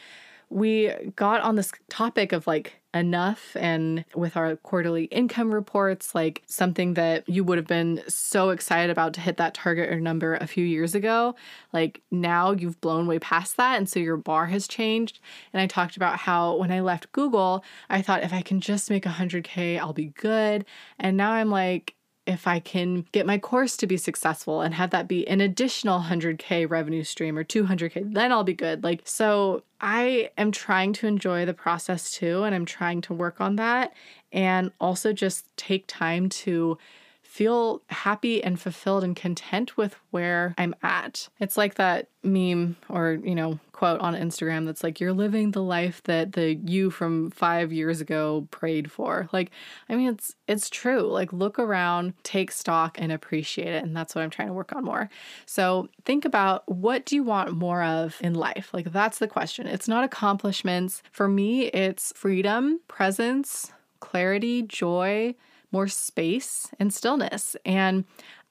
we got on this topic of like enough, and with our quarterly income reports, like something that you would have been so excited about to hit that target or number a few years ago, like now you've blown way past that. And so your bar has changed. And I talked about how when I left Google, I thought if I can just make one hundred K, I'll be good. And now I'm like, if I can get my course to be successful and have that be an additional one hundred K revenue stream or two hundred K, then I'll be good. Like, so I am trying to enjoy the process too, and I'm trying to work on that and also just take time to feel happy and fulfilled and content with where I'm at. It's like that meme or, you know, quote on Instagram that's like, "You're living the life that the you from five years ago prayed for." Like, I mean, it's it's true. Like, look around, take stock, and appreciate it. And that's what I'm trying to work on more. So think about, what do you want more of in life? Like, that's the question. It's not accomplishments. For me, it's freedom, presence, clarity, joy, more space, and stillness. And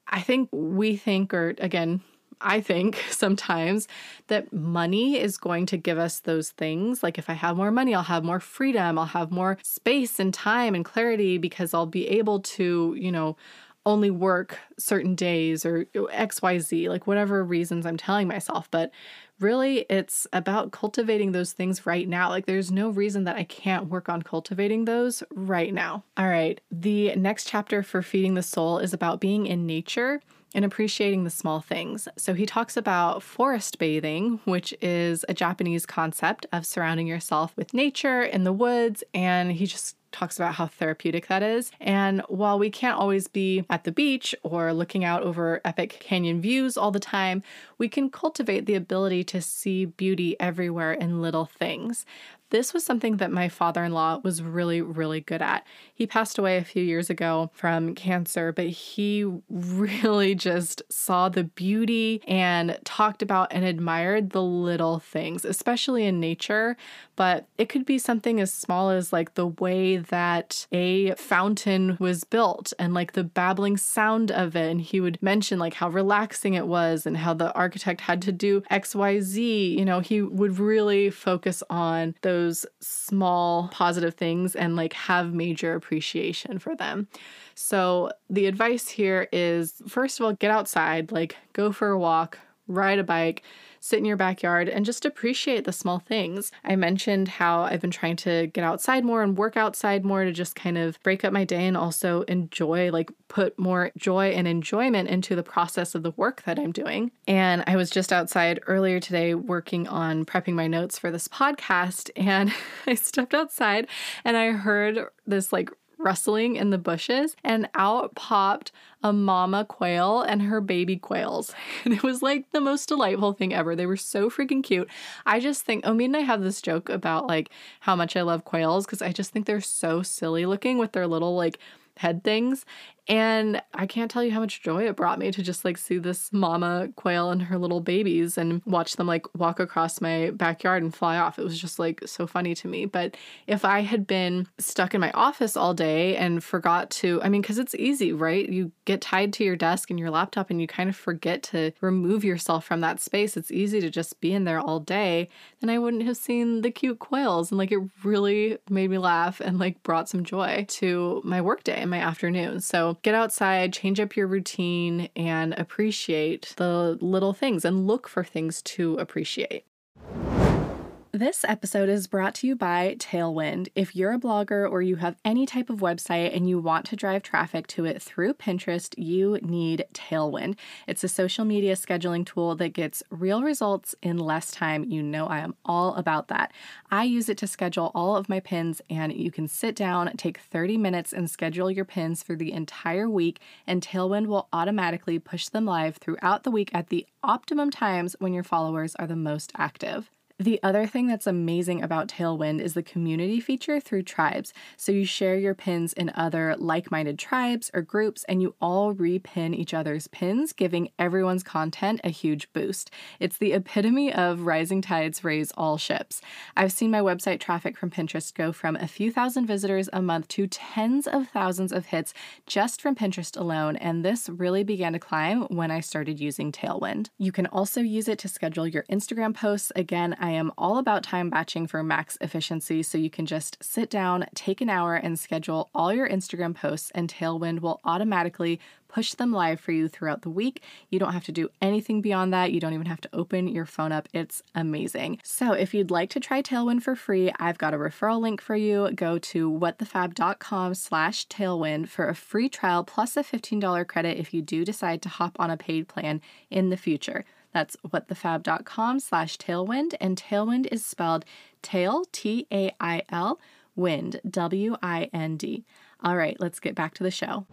I think we think, or again, I think sometimes that money is going to give us those things. Like, if I have more money, I'll have more freedom, I'll have more space and time and clarity because I'll be able to, you know, only work certain days or X Y Z, like whatever reasons I'm telling myself. But really, it's about cultivating those things right now. Like, there's no reason that I can't work on cultivating those right now. All right. The next chapter for Feeding the Soul is about being in nature and appreciating the small things. So he talks about forest bathing, which is a Japanese concept of surrounding yourself with nature in the woods. And he just talks about how therapeutic that is. And while we can't always be at the beach or looking out over epic canyon views all the time, we can cultivate the ability to see beauty everywhere in little things. This was something that my father-in-law was really, really good at. He passed away a few years ago from cancer, but he really just saw the beauty and talked about and admired the little things, especially in nature. But it could be something as small as like the way that a fountain was built and like the babbling sound of it. And he would mention like how relaxing it was and how the architect had to do X Y Z. You know, he would really focus on those Those small positive things and like have major appreciation for them. So the advice here is, first of all, get outside, like go for a walk, ride a bike, sit in your backyard, and just appreciate the small things. I mentioned how I've been trying to get outside more and work outside more to just kind of break up my day and also enjoy, like put more joy and enjoyment into the process of the work that I'm doing. And I was just outside earlier today working on prepping my notes for this podcast, and I stepped outside and I heard this like rustling in the bushes, and out popped a mama quail and her baby quails. And it was like the most delightful thing ever. They were so freaking cute. I just think, Omid and I have this joke about like how much I love quails because I just think they're so silly looking with their little like head things. And I can't tell you how much joy it brought me to just like see this mama quail and her little babies and watch them like walk across my backyard and fly off. It was just like so funny to me. But if I had been stuck in my office all day and forgot to, I mean, because it's easy, right? You get tied to your desk and your laptop and you kind of forget to remove yourself from that space. It's easy to just be in there all day. Then I wouldn't have seen the cute quails. And like it really made me laugh and like brought some joy to my workday and my afternoon. So get outside, change up your routine, and appreciate the little things and look for things to appreciate. This episode is brought to you by Tailwind. If you're a blogger or you have any type of website and you want to drive traffic to it through Pinterest, you need Tailwind. It's a social media scheduling tool that gets real results in less time. You know I am all about that. I use it to schedule all of my pins, and you can sit down, take thirty minutes, and schedule your pins for the entire week, and Tailwind will automatically push them live throughout the week at the optimum times when your followers are the most active. The other thing that's amazing about Tailwind is the community feature through tribes. So you share your pins in other like-minded tribes or groups, and you all repin each other's pins, giving everyone's content a huge boost. It's the epitome of rising tides raise all ships. I've seen my website traffic from Pinterest go from a few thousand visitors a month to tens of thousands of hits just from Pinterest alone, and this really began to climb when I started using Tailwind. You can also use it to schedule your Instagram posts. Again, I am all about time batching for max efficiency, so you can just sit down, take an hour, and schedule all your Instagram posts, and Tailwind will automatically push them live for you throughout the week. You don't have to do anything beyond that. You don't even have to open your phone up. It's amazing. So if you'd like to try Tailwind for free, I've got a referral link for you. Go to whatthefab.com slash Tailwind for a free trial plus a fifteen dollars credit if you do decide to hop on a paid plan in the future. That's whatthefab.com slash Tailwind, and Tailwind is spelled tail, T A I L, wind, W I N D. All right, let's get back to the show.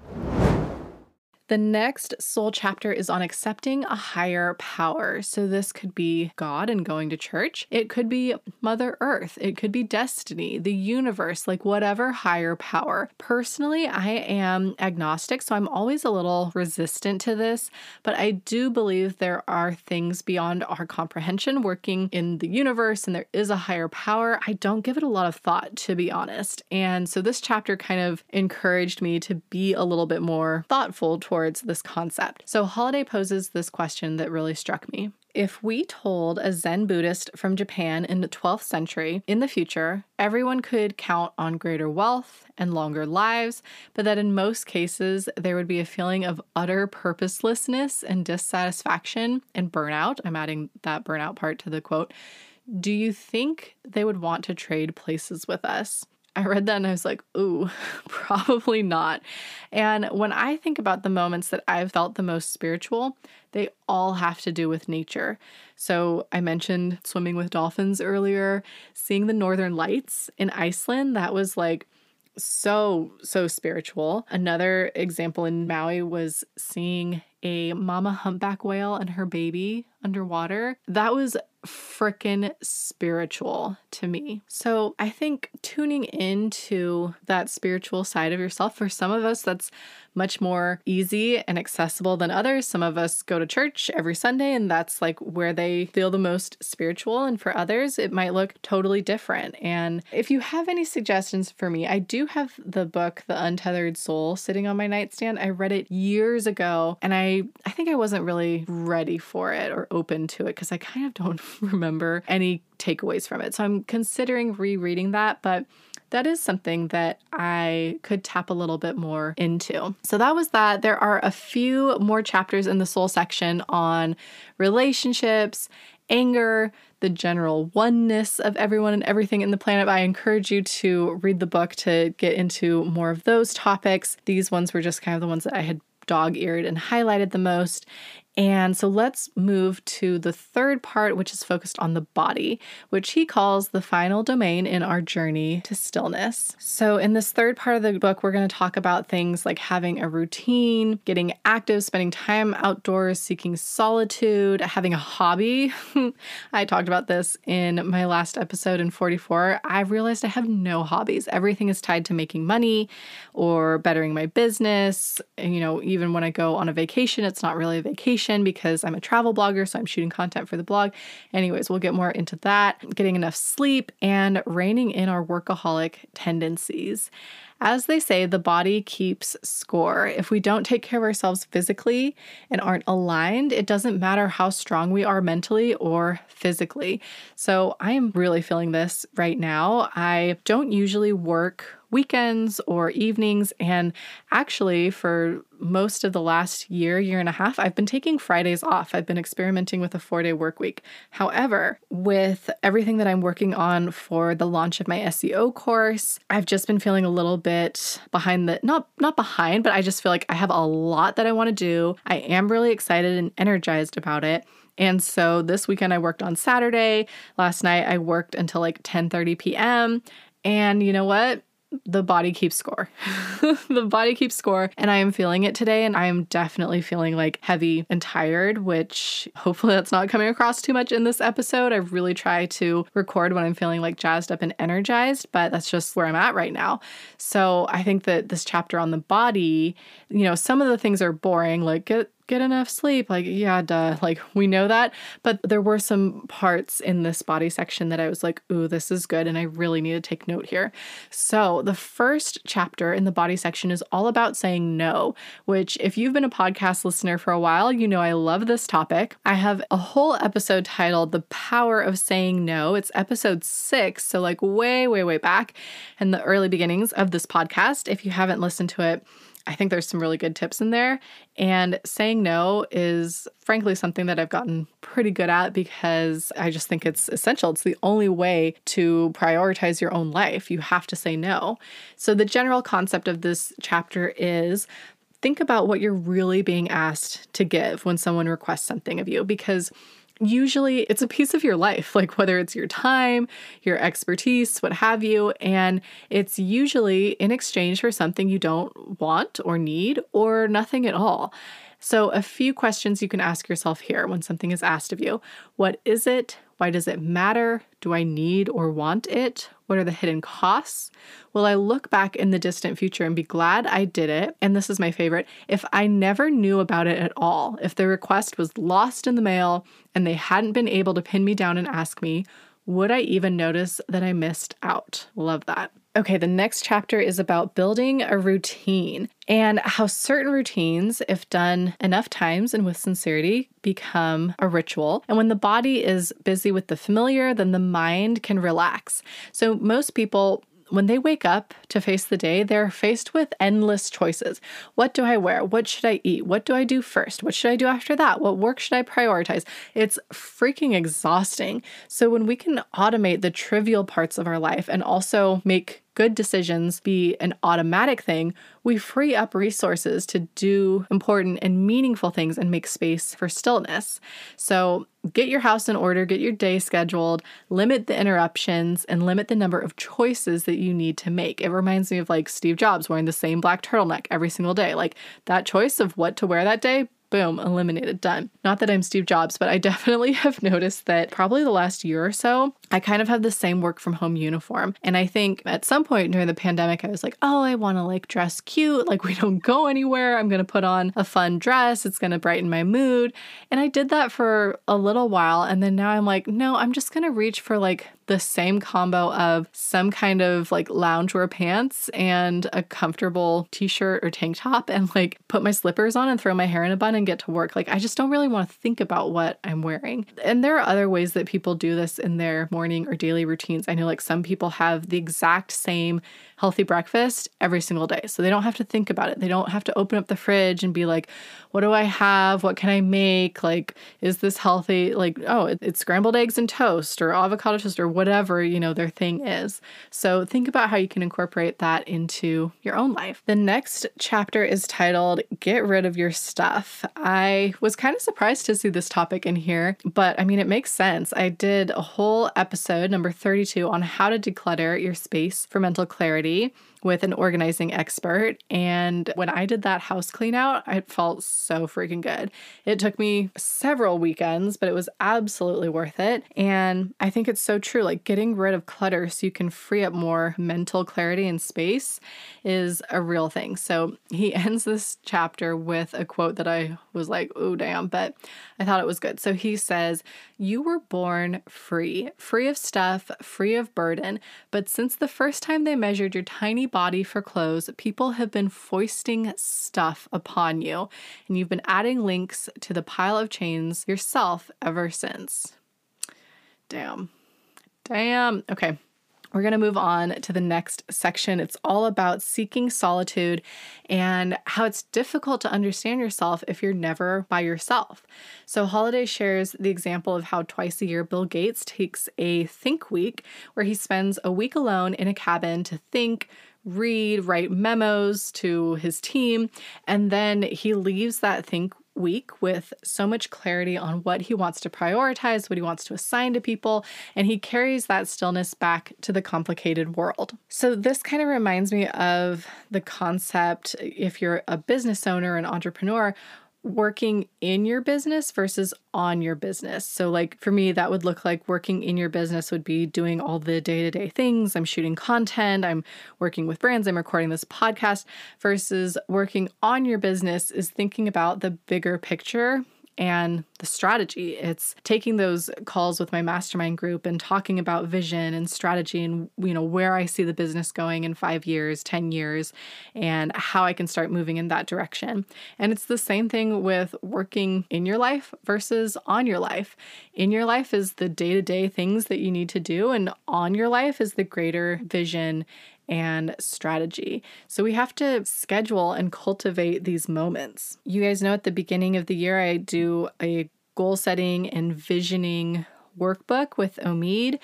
The next soul chapter is on accepting a higher power. So this could be God and going to church. It could be Mother Earth. It could be destiny, the universe, like whatever higher power. Personally, I am agnostic, so I'm always a little resistant to this, but I do believe there are things beyond our comprehension working in the universe, and there is a higher power. I don't give it a lot of thought, to be honest. And so this chapter kind of encouraged me to be a little bit more thoughtful towards this concept. So Holiday poses this question that really struck me. If we told a Zen Buddhist from Japan in the twelfth century, in the future, everyone could count on greater wealth and longer lives, but that in most cases, there would be a feeling of utter purposelessness and dissatisfaction and burnout. I'm adding that burnout part to the quote. Do you think they would want to trade places with us? I read that and I was like, ooh, probably not. And when I think about the moments that I've felt the most spiritual, they all have to do with nature. So I mentioned swimming with dolphins earlier, seeing the northern lights in Iceland. That was like so, so spiritual. Another example in Maui was seeing a mama humpback whale and her baby underwater. That was freaking spiritual to me. So I think tuning into that spiritual side of yourself, for some of us, that's much more easy and accessible than others. Some of us go to church every Sunday, and that's like where they feel the most spiritual. And for others, it might look totally different. And if you have any suggestions for me, I do have the book, The Untethered Soul, sitting on my nightstand. I read it years ago, and I, I think I wasn't really ready for it or open to it because I kind of don't remember any takeaways from it. So I'm considering rereading that, but that is something that I could tap a little bit more into. So that was that. There are a few more chapters in the soul section on relationships, anger, the general oneness of everyone and everything in the planet. I encourage you to read the book to get into more of those topics. These ones were just kind of the ones that I had dog-eared and highlighted the most. And so let's move to the third part, which is focused on the body, which he calls the final domain in our journey to stillness. So in this third part of the book, we're going to talk about things like having a routine, getting active, spending time outdoors, seeking solitude, having a hobby. I talked about this in my last episode in forty-four. I realized I have no hobbies. Everything is tied to making money or bettering my business. And, you know, even when I go on a vacation, it's not really a vacation, because I'm a travel blogger, so I'm shooting content for the blog. Anyways, we'll get more into that. Getting enough sleep and reining in our workaholic tendencies. As they say, the body keeps score. If we don't take care of ourselves physically and aren't aligned, it doesn't matter how strong we are mentally or physically. So I am really feeling this right now. I don't usually work weekends or evenings. And actually, for most of the last year, year and a half, I've been taking Fridays off. I've been experimenting with a four-day work week. However, with everything that I'm working on for the launch of my S E O course, I've just been feeling a little bit bit behind the, not, not behind, but I just feel like I have a lot that I want to do. I am really excited and energized about it. And so this weekend I worked on Saturday. Last night I worked until like ten thirty p.m. And you know what? The body keeps score. The body keeps score. And I am feeling it today. And I am definitely feeling like heavy and tired, which hopefully that's not coming across too much in this episode. I really try to record when I'm feeling like jazzed up and energized, but that's just where I'm at right now. So I think that this chapter on the body, you know, some of the things are boring, like get get enough sleep. Like, yeah, duh. Like, we know that. But there were some parts in this body section that I was like, ooh, this is good. And I really need to take note here. So the first chapter in the body section is all about saying no, which if you've been a podcast listener for a while, you know I love this topic. I have a whole episode titled The Power of Saying No. It's episode six. So like way, way, way back in the early beginnings of this podcast. If you haven't listened to it, I think there's some really good tips in there. And saying no is frankly something that I've gotten pretty good at because I just think it's essential. It's the only way to prioritize your own life. You have to say no. So the general concept of this chapter is think about what you're really being asked to give when someone requests something of you, because usually it's a piece of your life, like whether it's your time, your expertise, what have you, and it's usually in exchange for something you don't want or need or nothing at all. So a few questions you can ask yourself here when something is asked of you. What is it? Why does it matter? Do I need or want it? What are the hidden costs? Will I look back in the distant future and be glad I did it? And this is my favorite. If I never knew about it at all, if the request was lost in the mail and they hadn't been able to pin me down and ask me, would I even notice that I missed out? Love that. Okay, the next chapter is about building a routine and how certain routines, if done enough times and with sincerity, become a ritual. And when the body is busy with the familiar, then the mind can relax. So most people, when they wake up to face the day, they're faced with endless choices. What do I wear? What should I eat? What do I do first? What should I do after that? What work should I prioritize? It's freaking exhausting. So when we can automate the trivial parts of our life and also make good decisions be an automatic thing, we free up resources to do important and meaningful things and make space for stillness. So get your house in order, get your day scheduled, limit the interruptions, and limit the number of choices that you need to make. It reminds me of like Steve Jobs wearing the same black turtleneck every single day. Like that choice of what to wear that day, boom, eliminated, done. Not that I'm Steve Jobs, but I definitely have noticed that probably the last year or so, I kind of have the same work from home uniform. And I think at some point during the pandemic, I was like, oh, I want to like dress cute. Like we don't go anywhere. I'm going to put on a fun dress. It's going to brighten my mood. And I did that for a little while. And then now I'm like, no, I'm just going to reach for like the same combo of some kind of like loungewear pants and a comfortable t-shirt or tank top and like put my slippers on and throw my hair in a bun and get to work. Like I just don't really want to think about what I'm wearing. And there are other ways that people do this in their morning or daily routines. I know like some people have the exact same healthy breakfast every single day. So they don't have to think about it. They don't have to open up the fridge and be like, what do I have? What can I make? Like, is this healthy? Like, oh, it's scrambled eggs and toast or avocado toast or whatever, you know, their thing is. So think about how you can incorporate that into your own life. The next chapter is titled, Get Rid of Your Stuff. I was kind of surprised to see this topic in here, but I mean, it makes sense. I did a whole episode, number thirty-two, on how to declutter your space for mental clarity with an organizing expert. And when I did that house clean out, I felt so freaking good. It took me several weekends, but it was absolutely worth it. And I think it's so true, like getting rid of clutter so you can free up more mental clarity and space is a real thing. So he ends this chapter with a quote that I was like, oh damn, but I thought it was good. So he says, you were born free, free of stuff, free of burden. But since the first time they measured your tiny body for clothes, people have been foisting stuff upon you, and you've been adding links to the pile of chains yourself ever since. Damn. Damn. Okay. We're going to move on to the next section. It's all about seeking solitude and how it's difficult to understand yourself if you're never by yourself. So Holiday shares the example of how twice a year Bill Gates takes a think week where he spends a week alone in a cabin to think, read, write memos to his team, and then he leaves that think week with so much clarity on what he wants to prioritize, what he wants to assign to people, and he carries that stillness back to the complicated world. So this kind of reminds me of the concept, if you're a business owner, an entrepreneur, working in your business versus on your business. So like for me, that would look like working in your business would be doing all the day-to-day things. I'm shooting content, I'm working with brands, I'm recording this podcast, versus working on your business is thinking about the bigger picture and the strategy. It's taking those calls with my mastermind group and talking about vision and strategy and, you know, where I see the business going in five years, ten years, and how I can start moving in that direction. And it's the same thing with working in your life versus on your life. In your life is the day-to-day things that you need to do, and on your life is the greater vision and strategy. So we have to schedule and cultivate these moments. You guys know at the beginning of the year, I do a goal setting and visioning workbook with Omid,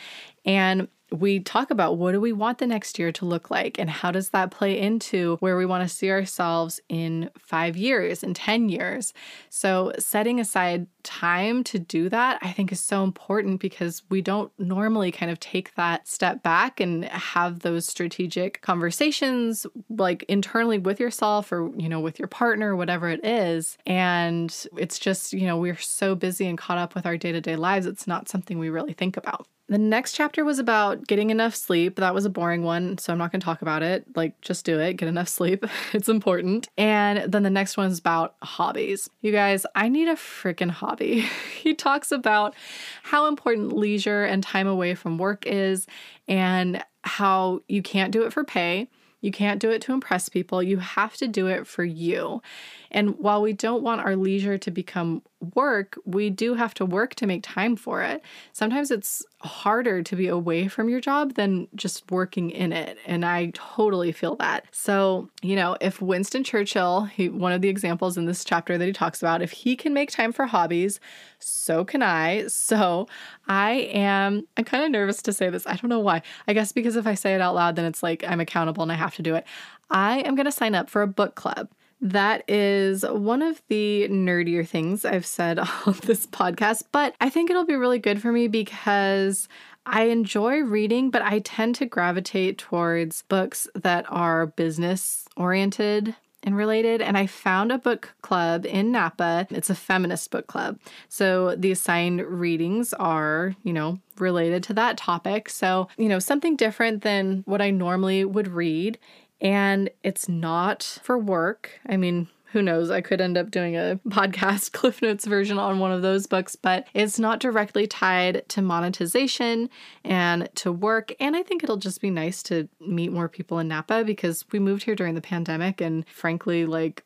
and we talk about what do we want the next year to look like and how does that play into where we want to see ourselves in five years, in ten years. So setting aside time to do that, I think is so important because we don't normally kind of take that step back and have those strategic conversations like internally with yourself or, you know, with your partner, whatever it is. And it's just, you know, we're so busy and caught up with our day-to-day lives. It's not something we really think about. The next chapter was about getting enough sleep. That was a boring one, so I'm not going to talk about it. Like, just do it. Get enough sleep. It's important. And then the next one's about hobbies. You guys, I need a freaking hobby. He talks about how important leisure and time away from work is and how you can't do it for pay. You can't do it to impress people. You have to do it for you. And while we don't want our leisure to become work, we do have to work to make time for it. Sometimes it's harder to be away from your job than just working in it. And I totally feel that. So, you know, if Winston Churchill, he, one of the examples in this chapter that he talks about, if he can make time for hobbies, so can I. So I am, I'm kind of nervous to say this. I don't know why. I guess because if I say it out loud, then it's like I'm accountable and I have to do it. I am going to sign up for a book club. That is one of the nerdier things I've said on this podcast, but I think it'll be really good for me because I enjoy reading, but I tend to gravitate towards books that are business-oriented and related. And I found a book club in Napa. It's a feminist book club. So the assigned readings are, you know, related to that topic. So, you know, something different than what I normally would read. And it's not for work. I mean, who knows, I could end up doing a podcast Cliff Notes version on one of those books, but it's not directly tied to monetization and to work. And I think it'll just be nice to meet more people in Napa because we moved here during the pandemic and frankly, like,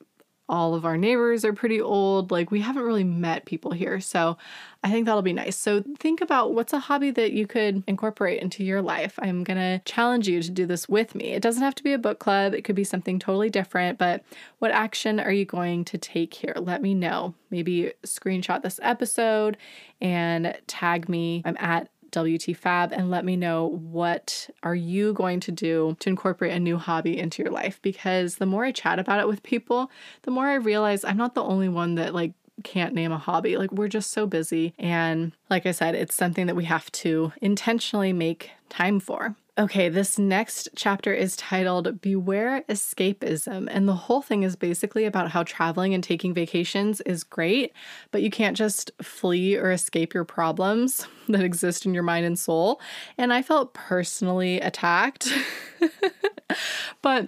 all of our neighbors are pretty old. Like, we haven't really met people here. So I think that'll be nice. So think about what's a hobby that you could incorporate into your life. I'm going to challenge you to do this with me. It doesn't have to be a book club. It could be something totally different. But what action are you going to take here? Let me know. Maybe screenshot this episode and tag me. I'm at W T Fab and let me know, what are you going to do to incorporate a new hobby into your life? Because the more I chat about it with people, the more I realize I'm not the only one that like can't name a hobby. Like, we're just so busy. And like I said, it's something that we have to intentionally make time for. Okay, this next chapter is titled Beware Escapism, and the whole thing is basically about how traveling and taking vacations is great, but you can't just flee or escape your problems that exist in your mind and soul. And I felt personally attacked, but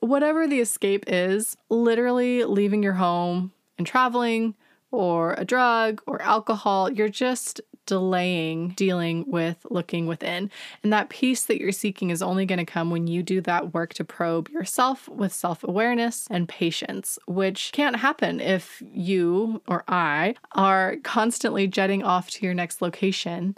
whatever the escape is, literally leaving your home and traveling or a drug or alcohol, you're just delaying dealing with looking within. And that peace that you're seeking is only going to come when you do that work to probe yourself with self-awareness and patience, which can't happen if you or I are constantly jetting off to your next location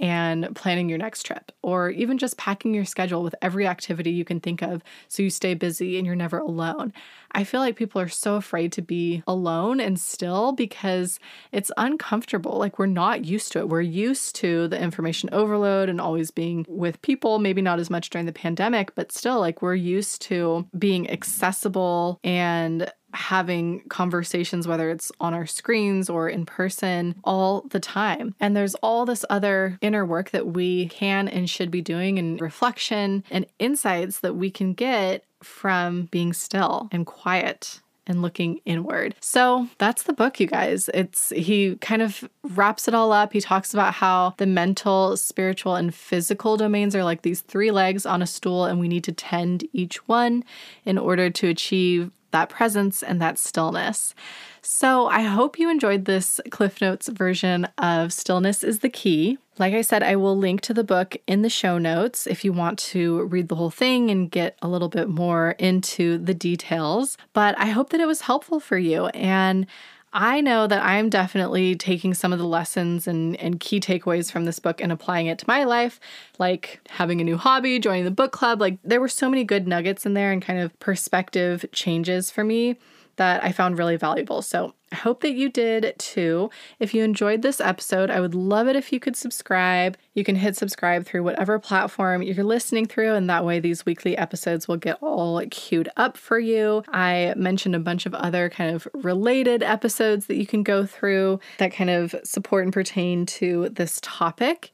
and planning your next trip, or even just packing your schedule with every activity you can think of so you stay busy and you're never alone. I feel like people are so afraid to be alone and still because it's uncomfortable. Like, we're not used to it. We're used to the information overload and always being with people, maybe not as much during the pandemic, but still, like, we're used to being accessible and having conversations, whether it's on our screens or in person, all the time. And there's all this other inner work that we can and should be doing, and reflection and insights that we can get from being still and quiet and looking inward. So that's the book, you guys. It's he kind of wraps it all up. He talks about how the mental, spiritual, and physical domains are like these three legs on a stool, and we need to tend each one in order to achieve that presence and that stillness. So I hope you enjoyed this Cliff Notes version of Stillness is the Key. Like I said, I will link to the book in the show notes if you want to read the whole thing and get a little bit more into the details. But I hope that it was helpful for you. And I know that I'm definitely taking some of the lessons and, and key takeaways from this book and applying it to my life, like having a new hobby, joining the book club. Like, there were so many good nuggets in there and kind of perspective changes for me that I found really valuable. So I hope that you did too. If you enjoyed this episode, I would love it if you could subscribe. You can hit subscribe through whatever platform you're listening through, and that way these weekly episodes will get all queued up for you. I mentioned a bunch of other kind of related episodes that you can go through that kind of support and pertain to this topic.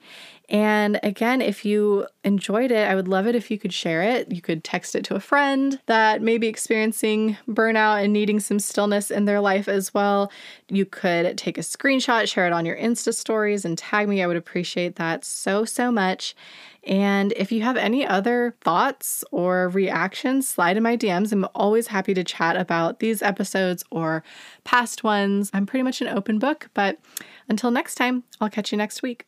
And again, if you enjoyed it, I would love it if you could share it. You could text it to a friend that may be experiencing burnout and needing some stillness in their life as well. You could take a screenshot, share it on your Insta stories, and tag me. I would appreciate that so, so much. And if you have any other thoughts or reactions, slide in my D Ms. I'm always happy to chat about these episodes or past ones. I'm pretty much an open book, but until next time, I'll catch you next week.